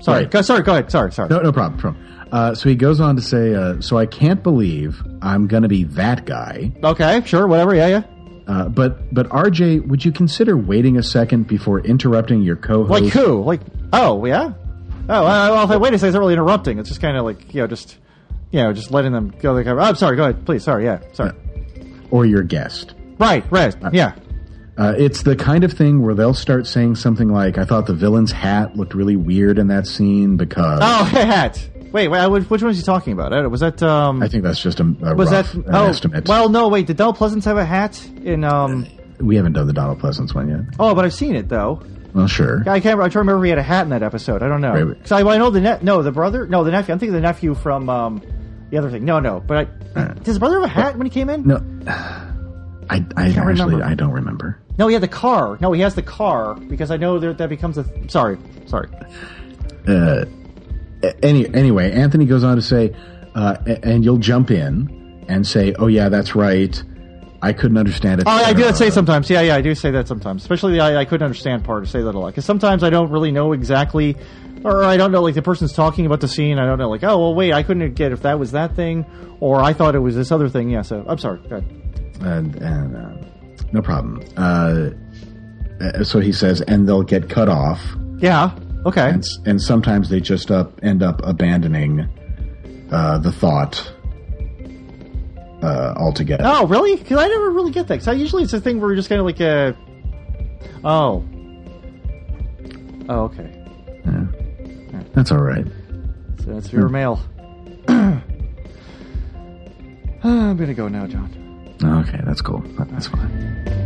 Sorry, right. go, sorry, go ahead. Sorry, sorry. No, no problem. problem. Uh, so he goes on to say, uh, so I can't believe I'm going to be that guy. Okay, sure, whatever, yeah, yeah. Uh, but, but R J, would you consider waiting a second before interrupting your co-host? Like who? Like, oh, yeah? Oh, uh, well, if I wait a second, it's not really interrupting. It's just kind of like, you know, just, you know, just letting them go. Like, oh, I'm sorry, go ahead, please, sorry, yeah, sorry. Yeah. Or your guest. Right, right, uh, yeah. Uh, it's the kind of thing where they'll start saying something like, I thought the villain's hat looked really weird in that scene because... Oh, hat! Wait, wait. I would, which one was he talking about? Was that? Um, I think that's just a, a was rough that, oh, estimate. Well, no, wait. Did Donald Pleasance have a hat in? Um, we haven't done the Donald Pleasance one yet. Oh, but I've seen it though. Well, sure. I can't. I can't remember if he had a hat in that episode. I don't know. Because I, I know the ne- no, the brother, no, the nephew. I'm thinking of the nephew from um, the other thing. No, no. But I, uh, does his brother have a hat what? when he came in? No, I, I, I actually, remember. I don't remember. No, he had the car. No, he has the car because I know that that becomes a. Th- sorry, sorry. Uh, any anyway, Anthony goes on to say, uh, and you'll jump in and say, "Oh yeah, that's right. I couldn't understand it." Oh, I do that say sometimes. Yeah, yeah, I do say that sometimes. Especially the I, I couldn't understand part. I say that a lot because sometimes I don't really know exactly, or I don't know like the person's talking about the scene. I don't know like, oh well, wait, I couldn't get if that was that thing, or I thought it was this other thing. Yeah, so I'm sorry. Go ahead. And and uh, no problem. Uh, so he says, and they'll get cut off. Yeah. Okay. And, and sometimes they just up end up abandoning uh, the thought. Uh, altogether. Oh, really? Because I never really get that. Because usually it's a thing where you're just kind of like a. Oh. Oh, okay. Yeah. All right. That's all right. So that's hmm. your mail. I'm going to go now, John. Okay, that's cool. That's fine.